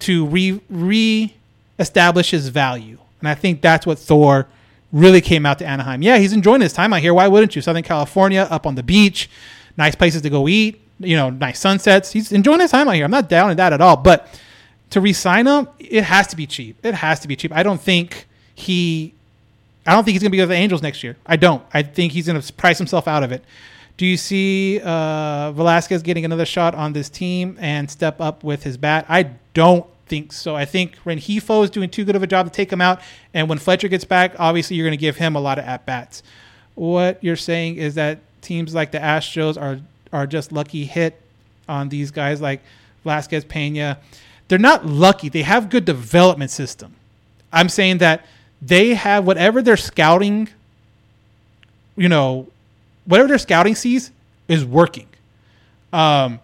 to reestablish his value. And I think that's what Thor really came out to Anaheim. Yeah, he's enjoying his time out here. Why wouldn't you? Southern California, up on the beach, nice places to go eat, nice sunsets. He's enjoying his time out here. I'm not down in that at all. But to re-sign him, it has to be cheap. It has to be cheap. I don't think he's going to be with the Angels next year. I don't. I think he's going to price himself out of it. Do you see Velasquez getting another shot on this team and step up with his bat? I don't think so. I think Renjifo is doing too good of a job to take him out, and when Fletcher gets back, obviously you're going to give him a lot of at-bats. What you're saying is that teams like the Astros are just lucky hit on these guys like Velasquez, Pena. They're not lucky. They have good development system. I'm saying that they have whatever their scouting, you know, whatever their scouting sees is working. But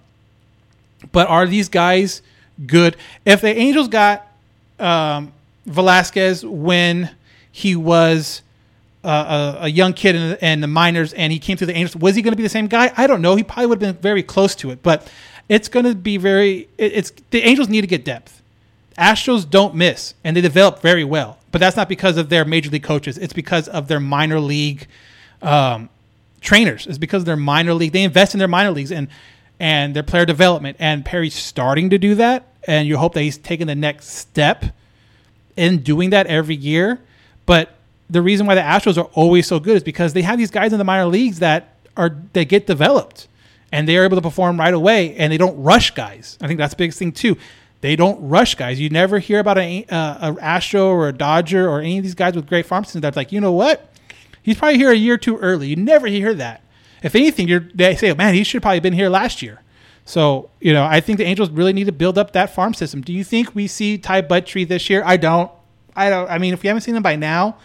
are these guys good? If the Angels got Velasquez when he was a young kid in the minors and he came through the Angels, was he going to be the same guy? I don't know. He probably would have been very close to it, but it's going to be very – it's the Angels need to get depth. Astros don't miss, and they develop very well. But that's not because of their major league coaches. It's because of their minor league trainers. It's because of their minor league. They invest in their minor leagues and their player development. And Perry's starting to do that, and you hope that he's taking the next step in doing that every year. But the reason why the Astros are always so good is because they have these guys in the minor leagues that get developed, and they are able to perform right away, and they don't rush guys. I think that's the biggest thing too. They don't rush guys. You never hear about an Astro or a Dodger or any of these guys with great farm systems that's like, you know what? He's probably here a year too early. You never hear that. If anything, they say, oh, man, he should probably have been here last year. So, you know, I think the Angels really need to build up that farm system. Do you think we see Ty Buttrey this year? I don't. I mean, if we haven't seen him by now,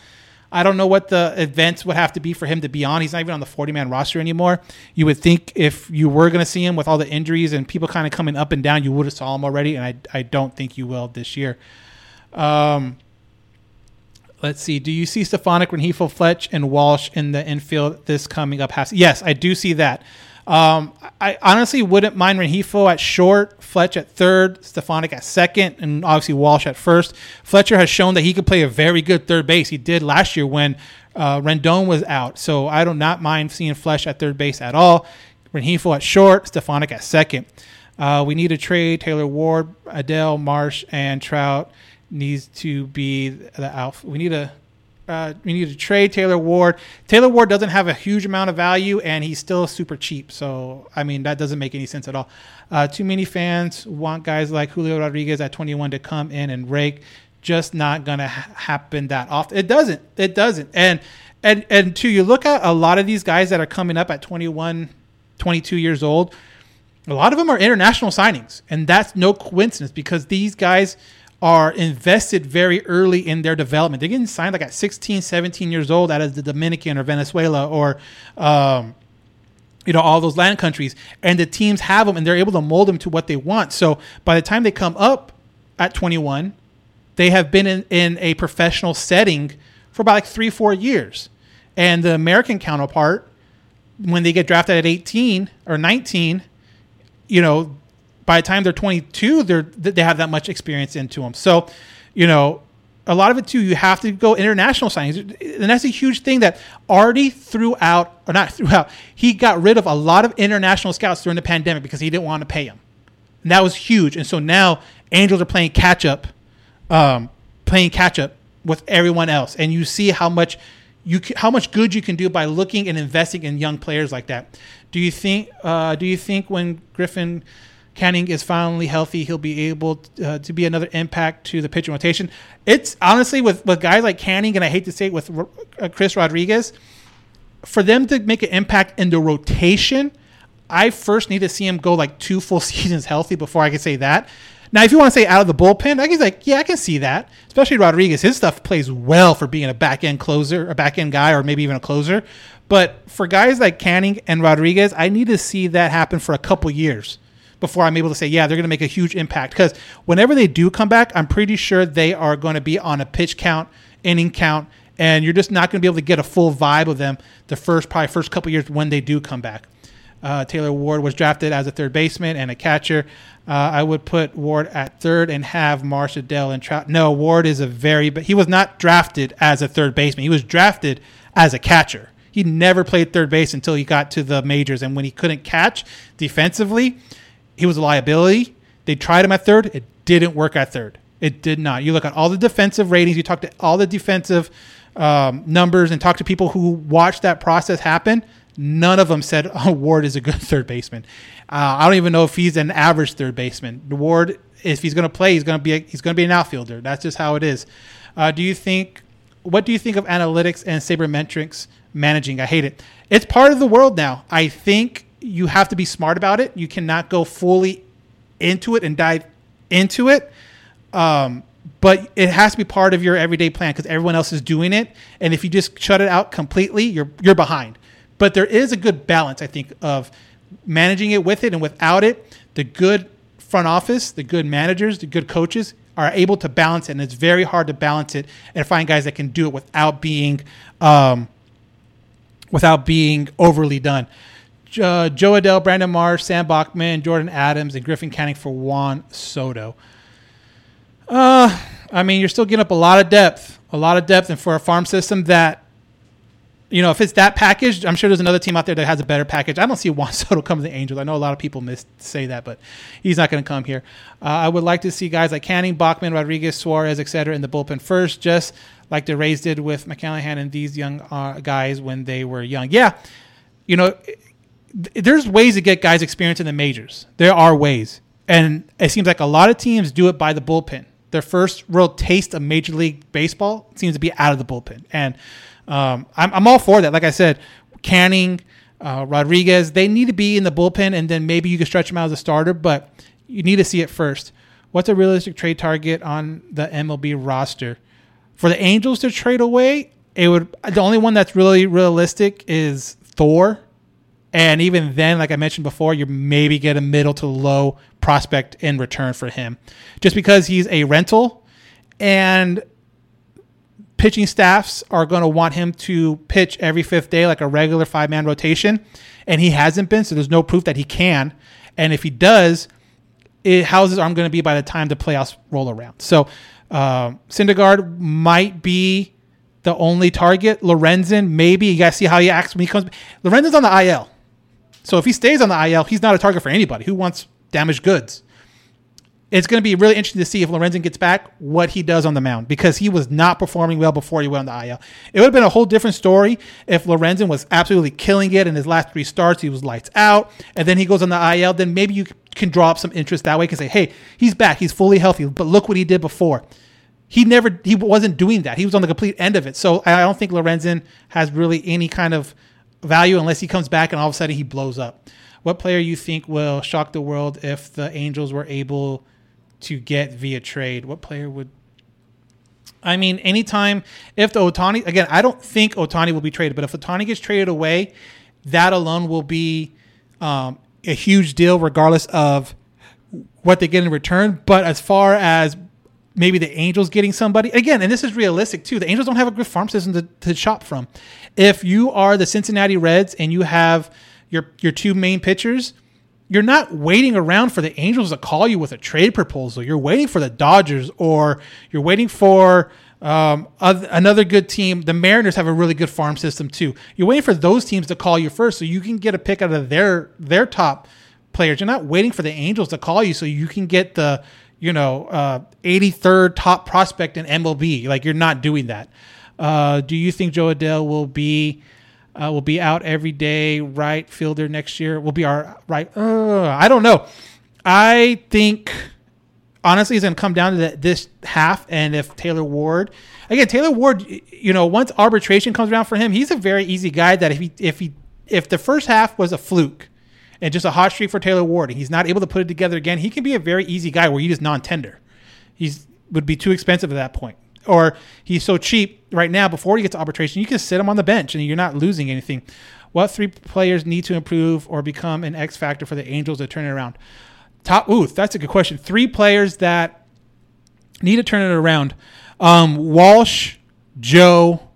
I don't know what the events would have to be for him to be on. He's not even on the 40-man roster anymore. You would think if you were going to see him with all the injuries and people kind of coming up and down, you would have saw him already, and I don't think you will this year. Let's see. Do you see Stefanik, Renjifo, Fletch, and Walsh in the infield this coming up half? Yes, I do see that. I honestly wouldn't mind Renjifo at short, Fletch at third, Stefanik at second, and obviously Walsh at first. Fletcher has shown that he could play a very good third base. He did last year when Rendon was out. So I do not mind seeing Fletch at third base at all. Renjifo at short, Stefanik at second. We need to trade Taylor Ward, Adele, Marsh, and Trout needs to be the alpha. We need to trade Taylor Ward. Taylor Ward doesn't have a huge amount of value, and he's still super cheap. So, I mean, that doesn't make any sense at all. Too many fans want guys like Julio Rodriguez at 21 to come in and rake. Just not going to happen that often. It doesn't. And two, you look at a lot of these guys that are coming up at 21, 22 years old, a lot of them are international signings, and that's no coincidence because these guys are invested very early in their development. They're getting signed like at 16, 17 years old out of the Dominican or Venezuela or, you know, all those Latin countries. And the teams have them and they're able to mold them to what they want. So by the time they come up at 21, they have been in a professional setting for about like 3-4 years. And the American counterpart, when they get drafted at 18 or 19, you know, by the time they're 22, they have that much experience into them. So, you know, a lot of it too, you have to go international signings. And that's a huge thing that Artie he got rid of a lot of international scouts during the pandemic because he didn't want to pay them. And that was huge. And so now Angels are playing catch up with everyone else. And you see how much good you can do by looking and investing in young players like that. Do you think when Griffin Canning is finally healthy, he'll be able to be another impact to the pitching rotation? It's honestly with guys like Canning, and I hate to say it, with Chris Rodriguez, for them to make an impact in the rotation, I first need to see him go like 2 full seasons healthy before I can say that. Now, if you want to say out of the bullpen, I can see that, especially Rodriguez. His stuff plays well for being a back-end closer, a back-end guy, or maybe even a closer. But for guys like Canning and Rodriguez, I need to see that happen for a couple years before I'm able to say, yeah, they're going to make a huge impact. Because whenever they do come back, I'm pretty sure they are going to be on a pitch count, inning count, and you're just not going to be able to get a full vibe of them the first couple years when they do come back. Taylor Ward was drafted as a third baseman and a catcher. I would put Ward at third and have Marsh, Adele, and Trout. No, Ward is but he was not drafted as a third baseman. He was drafted as a catcher. He never played third base until he got to the majors. And when he couldn't catch defensively, he was a liability. They tried him at third. It didn't work at third. It did not. You look at all the defensive ratings. You talk to all the defensive numbers and talk to people who watched that process happen. None of them said, oh, Ward is a good third baseman. I don't even know if he's an average third baseman. Ward, if he's going to play, he's going to be an outfielder. That's just how it is. What do you think of analytics and sabermetrics managing? I hate it. It's part of the world now. I think you have to be smart about it. You cannot go fully into it and dive into it. But it has to be part of your everyday plan because everyone else is doing it. And if you just shut it out completely, you're behind. But there is a good balance, I think, of managing it with it and without it. The good front office, the good managers, the good coaches are able to balance it. And it's very hard to balance it and find guys that can do it without being overly done. Joe Adell, Brandon Marsh, Sam Bachman, Jordan Adams, and Griffin Canning for Juan Soto. I mean, you're still getting up a lot of depth. And for a farm system that, you know, if it's that package, I'm sure there's another team out there that has a better package. I don't see Juan Soto come to the Angels. I know a lot of people say that, but he's not going to come here. I would like to see guys like Canning, Bachman, Rodriguez, Suarez, etc. in the bullpen first, just like the Rays did with McClanahan and these young guys when they were young. Yeah, you know, there's ways to get guys experience in the majors. There are ways. And it seems like a lot of teams do it by the bullpen. Their first real taste of Major League Baseball seems to be out of the bullpen. And I'm all for that. Like I said, Canning, Rodriguez, they need to be in the bullpen, and then maybe you can stretch them out as a starter, but you need to see it first. What's a realistic trade target on the MLB roster? For the Angels to trade away, the only one that's really realistic is Thor. And even then, like I mentioned before, you maybe get a middle to low prospect in return for him just because he's a rental and pitching staffs are going to want him to pitch every fifth day, like a regular 5-man rotation. And he hasn't been, so there's no proof that he can. And if he does, houses aren't going to be by the time the playoffs roll around. So Syndergaard might be the only target. Lorenzen, maybe. You guys see how he acts when he comes. Lorenzen's on the IL. So if he stays on the IL, he's not a target for anybody who wants damaged goods. It's going to be really interesting to see if Lorenzen gets back what he does on the mound because he was not performing well before he went on the IL. It would have been a whole different story if Lorenzen was absolutely killing it in his last 3 starts. He was lights out, and then he goes on the IL. Then maybe you can draw up some interest that way and say, hey, he's back. He's fully healthy, but look what he did before. He wasn't doing that. He was on the complete end of it. So I don't think Lorenzen has really any kind of value unless he comes back and all of a sudden he blows up. What player you think will shock the world if the Angels were able to get via trade? What player would? I mean, anytime if the Ohtani, again, I don't think Ohtani will be traded, but if Ohtani gets traded away, that alone will be a huge deal regardless of what they get in return. But as far as maybe the Angels getting somebody again, and this is realistic too. The Angels don't have a good farm system to shop from. If you are the Cincinnati Reds and you have your 2 main pitchers, you're not waiting around for the Angels to call you with a trade proposal. You're waiting for the Dodgers, or you're waiting for another good team. The Mariners have a really good farm system too. You're waiting for those teams to call you first, so you can get a pick out of their top players. You're not waiting for the Angels to call you, so you can get the 83rd top prospect in MLB. Like, you're not doing that. Do you think Joe Adell will be out every day right fielder next year? Will be our right? I don't know. I think honestly it's going to come down to this half. And if Taylor Ward, you know, once arbitration comes around for him, he's a very easy guy that if the first half was a fluke, and just a hot streak for Taylor Ward, and he's not able to put it together again, he can be a very easy guy where you just non-tender. He would be too expensive at that point. Or he's so cheap right now, before he gets arbitration, you can sit him on the bench and you're not losing anything. What 3 players need to improve or become an X factor for the Angels to turn it around? That's a good question. 3 players that need to turn it around. Walsh, Joe,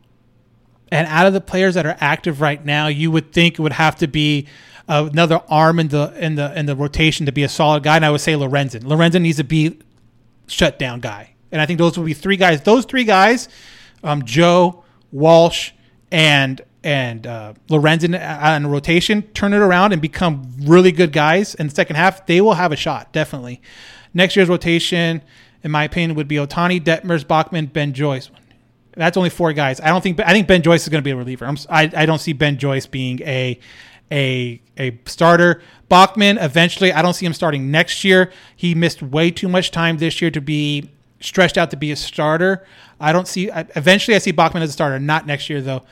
and out of the players that are active right now, you would think it would have to be another arm in the rotation to be a solid guy, and I would say Lorenzen. Lorenzen needs to be shutdown guy, and I think those will be 3 guys. Those 3 guys, Joe, Walsh, and Lorenzen on rotation, turn it around and become really good guys in the second half. They will have a shot, definitely. Next year's rotation, in my opinion, would be Ohtani, Detmers, Bachman, Ben Joyce. That's only 4 guys. I think Ben Joyce is going to be a reliever. I don't see Ben Joyce being a starter. Bachman, eventually, I don't see him starting next year. He missed way too much time this year to be stretched out to be a starter. Eventually I see Bachman as a starter, not next year though.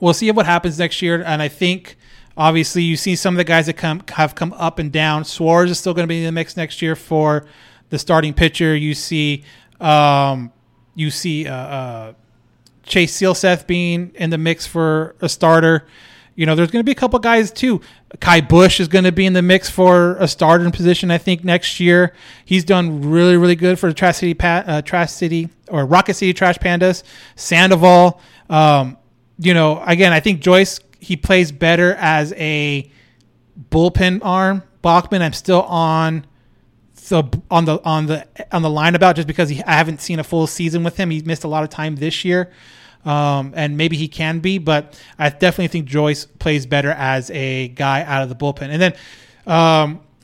We'll see what happens next year. And I think obviously you see some of the guys that have come up and down. Suarez is still going to be in the mix next year for the starting pitcher. You see Chase Sealseth being in the mix for a starter. You know, there's going to be a couple guys too. Kai Busch is going to be in the mix for a starting position, I think, next year. He's done really, really good for the Rocket City Trash Pandas. Sandoval, you know, again, I think Joyce, he plays better as a bullpen arm. Bachman, I'm still on the line about, just because I haven't seen a full season with him. He missed a lot of time this year. And maybe he can be, but I definitely think Joyce plays better as a guy out of the bullpen. And then,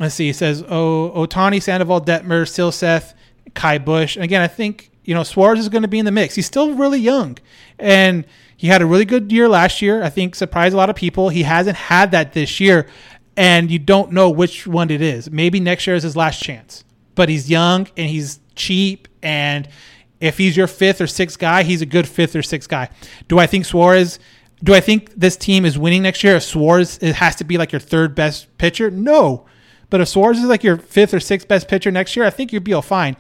let's see, it says, Ohtani, Sandoval, Detmers, Sealseth, Kai Busch. And again, I think, you know, Suarez is going to be in the mix. He's still really young, and he had a really good year last year. I think surprised a lot of people. He hasn't had that this year, and you don't know which one it is. Maybe next year is his last chance, but he's young and he's cheap, and if he's your fifth or sixth guy, he's a good fifth or sixth guy. Do I think this team is winning next year? If Suarez has to be like your third best pitcher? No. But if Suarez is like your fifth or sixth best pitcher next year, I think you'll be all fine.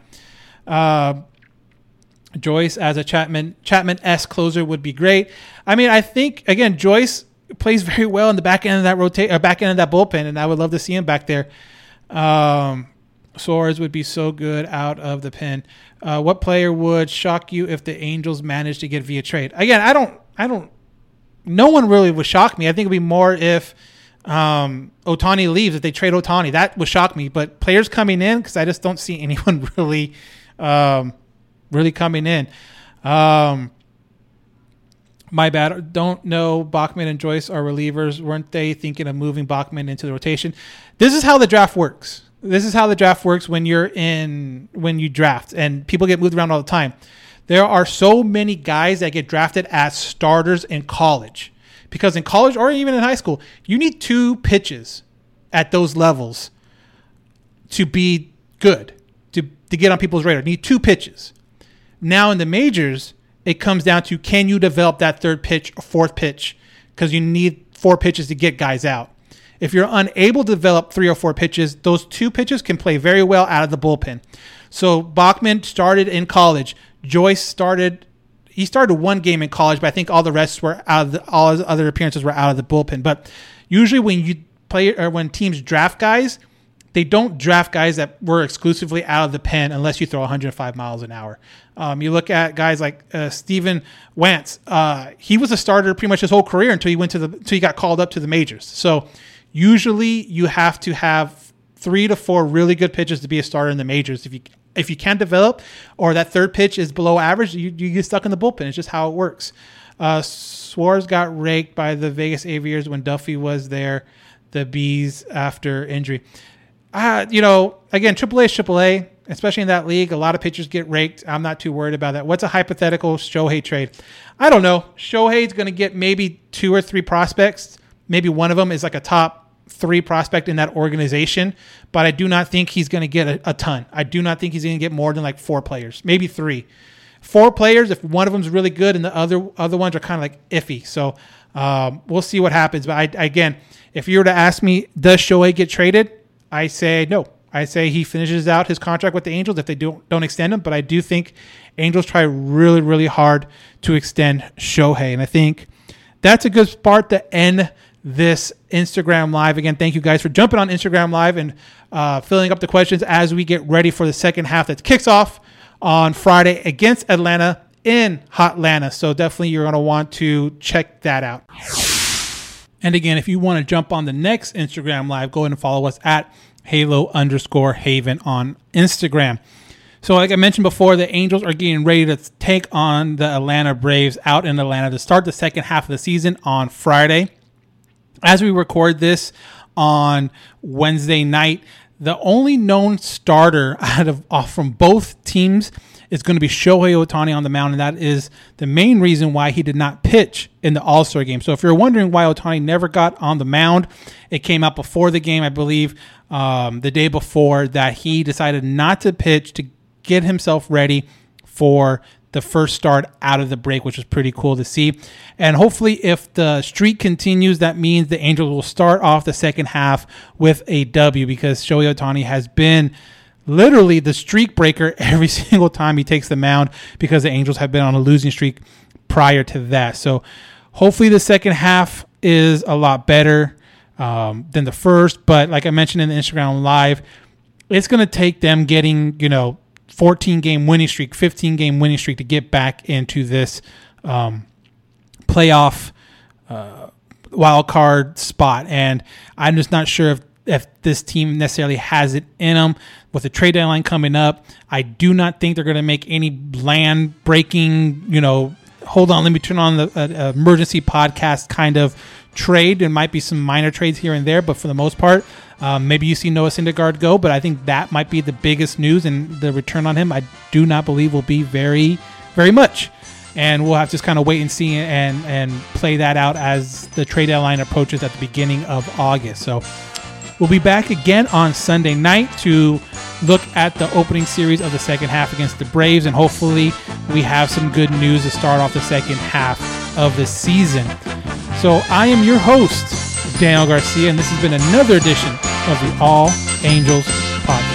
Joyce as a Chapman-esque closer would be great. I mean, I think, again, Joyce plays very well in the back end of that back end of that bullpen, and I would love to see him back there. Suarez would be so good out of the pen. What player would shock you if the Angels managed to get via trade? Again, no one really would shock me. I think it'd be more if Ohtani leaves, if they trade Ohtani. That would shock me. But players coming in, because I just don't see anyone really, really coming in. My bad. Don't know. Bachman and Joyce are relievers. Weren't they thinking of moving Bachman into the rotation? This is how the draft works. This is how the draft works when you draft, and people get moved around all the time. There are so many guys that get drafted as starters in college, because in college or even in high school, you need two pitches at those levels to be good, to get on people's radar. You need two pitches. Now in the majors, it comes down to, can you develop that third pitch or fourth pitch? Because you need four pitches to get guys out. If you're unable to develop three or four pitches, those two pitches can play very well out of the bullpen. So Bachman started in college. Joyce started one game in college, but I think all the rest were all his other appearances were out of the bullpen. But usually when teams draft guys, they don't draft guys that were exclusively out of the pen unless you throw 105 miles an hour. You look at guys like Steven Wentz. He was a starter pretty much his whole career until he got called up to the majors. So usually you have to have 3 to 4 really good pitches to be a starter in the majors. If you can't develop, or that third pitch is below average, you get stuck in the bullpen. It's just how it works. Suarez got raked by the Vegas Aviators when Duffy was there, the Bees, after injury. You know, again, AAA is AAA, especially in that league. A lot of pitchers get raked. I'm not too worried about that. What's a hypothetical Shohei trade? I don't know. Shohei's going to get maybe 2 or 3 prospects. Maybe one of them is like a top 3 prospect in that organization, but I do not think he's going to get a ton. I do not think he's going to get more than like 4 players, maybe 3. 4 players, if one of them is really good and the other ones are kind of like iffy. So we'll see what happens. But again, if you were to ask me, does Shohei get traded? I say no. I say he finishes out his contract with the Angels if they don't extend him. But I do think Angels try really, really hard to extend Shohei. And I think that's a good spot to end this Instagram Live. Again, thank you guys for jumping on Instagram Live and filling up the questions as we get ready for the second half that kicks off on Friday against Atlanta in Hotlanta. So definitely you're going to want to check that out. And again, if you want to jump on the next Instagram Live, go ahead and follow us at Halo_Haven on Instagram. So like I mentioned before, the Angels are getting ready to take on the Atlanta Braves out in Atlanta to start the second half of the season on Friday. As we record this on Wednesday night, the only known starter from both teams is going to be Shohei Ohtani on the mound, and that is the main reason why he did not pitch in the All-Star game. So if you're wondering why Ohtani never got on the mound, it came out before the game, I believe, the day before, that he decided not to pitch to get himself ready for the first start out of the break, which was pretty cool to see. And hopefully if the streak continues, that means the Angels will start off the second half with a W, because Shohei Ohtani has been literally the streak breaker every single time he takes the mound, because the Angels have been on a losing streak prior to that. So hopefully the second half is a lot better than the first. But like I mentioned in the Instagram Live, it's going to take them getting, 14-game winning streak, 15-game winning streak to get back into this playoff wild card spot. And I'm just not sure if this team necessarily has it in them. With the trade deadline coming up, I do not think they're going to make any land-breaking, hold on, let me turn on the emergency podcast kind of trade. There might be some minor trades here and there, but for the most part, maybe you see Noah Syndergaard go, but I think that might be the biggest news, and the return on him I do not believe will be very, very much. And we'll have to just kind of wait and see and play that out as the trade deadline approaches at the beginning of August. So we'll be back again on Sunday night to look at the opening series of the second half against the Braves, and hopefully we have some good news to start off the second half of the season. So I am your host, Daniel Garcia, and this has been another edition of the All Angels Podcast.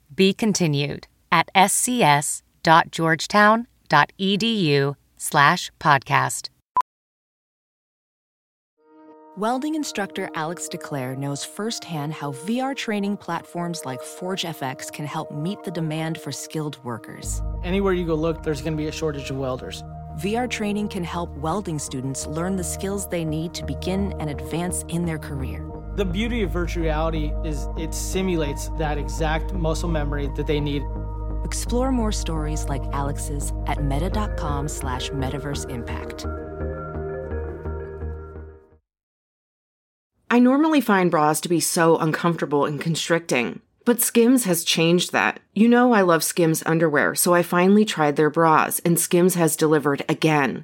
Be continued at scs.georgetown.edu/podcast. Welding instructor Alex DeClaire knows firsthand how VR training platforms like ForgeFX can help meet the demand for skilled workers. Anywhere you go look, there's going to be a shortage of welders. VR training can help welding students learn the skills they need to begin and advance in their career. The beauty of virtual reality is it simulates that exact muscle memory that they need. Explore more stories like Alex's at meta.com/metaverseimpact. I normally find bras to be so uncomfortable and constricting, but Skims has changed that. I love Skims underwear, so I finally tried their bras, and Skims has delivered again.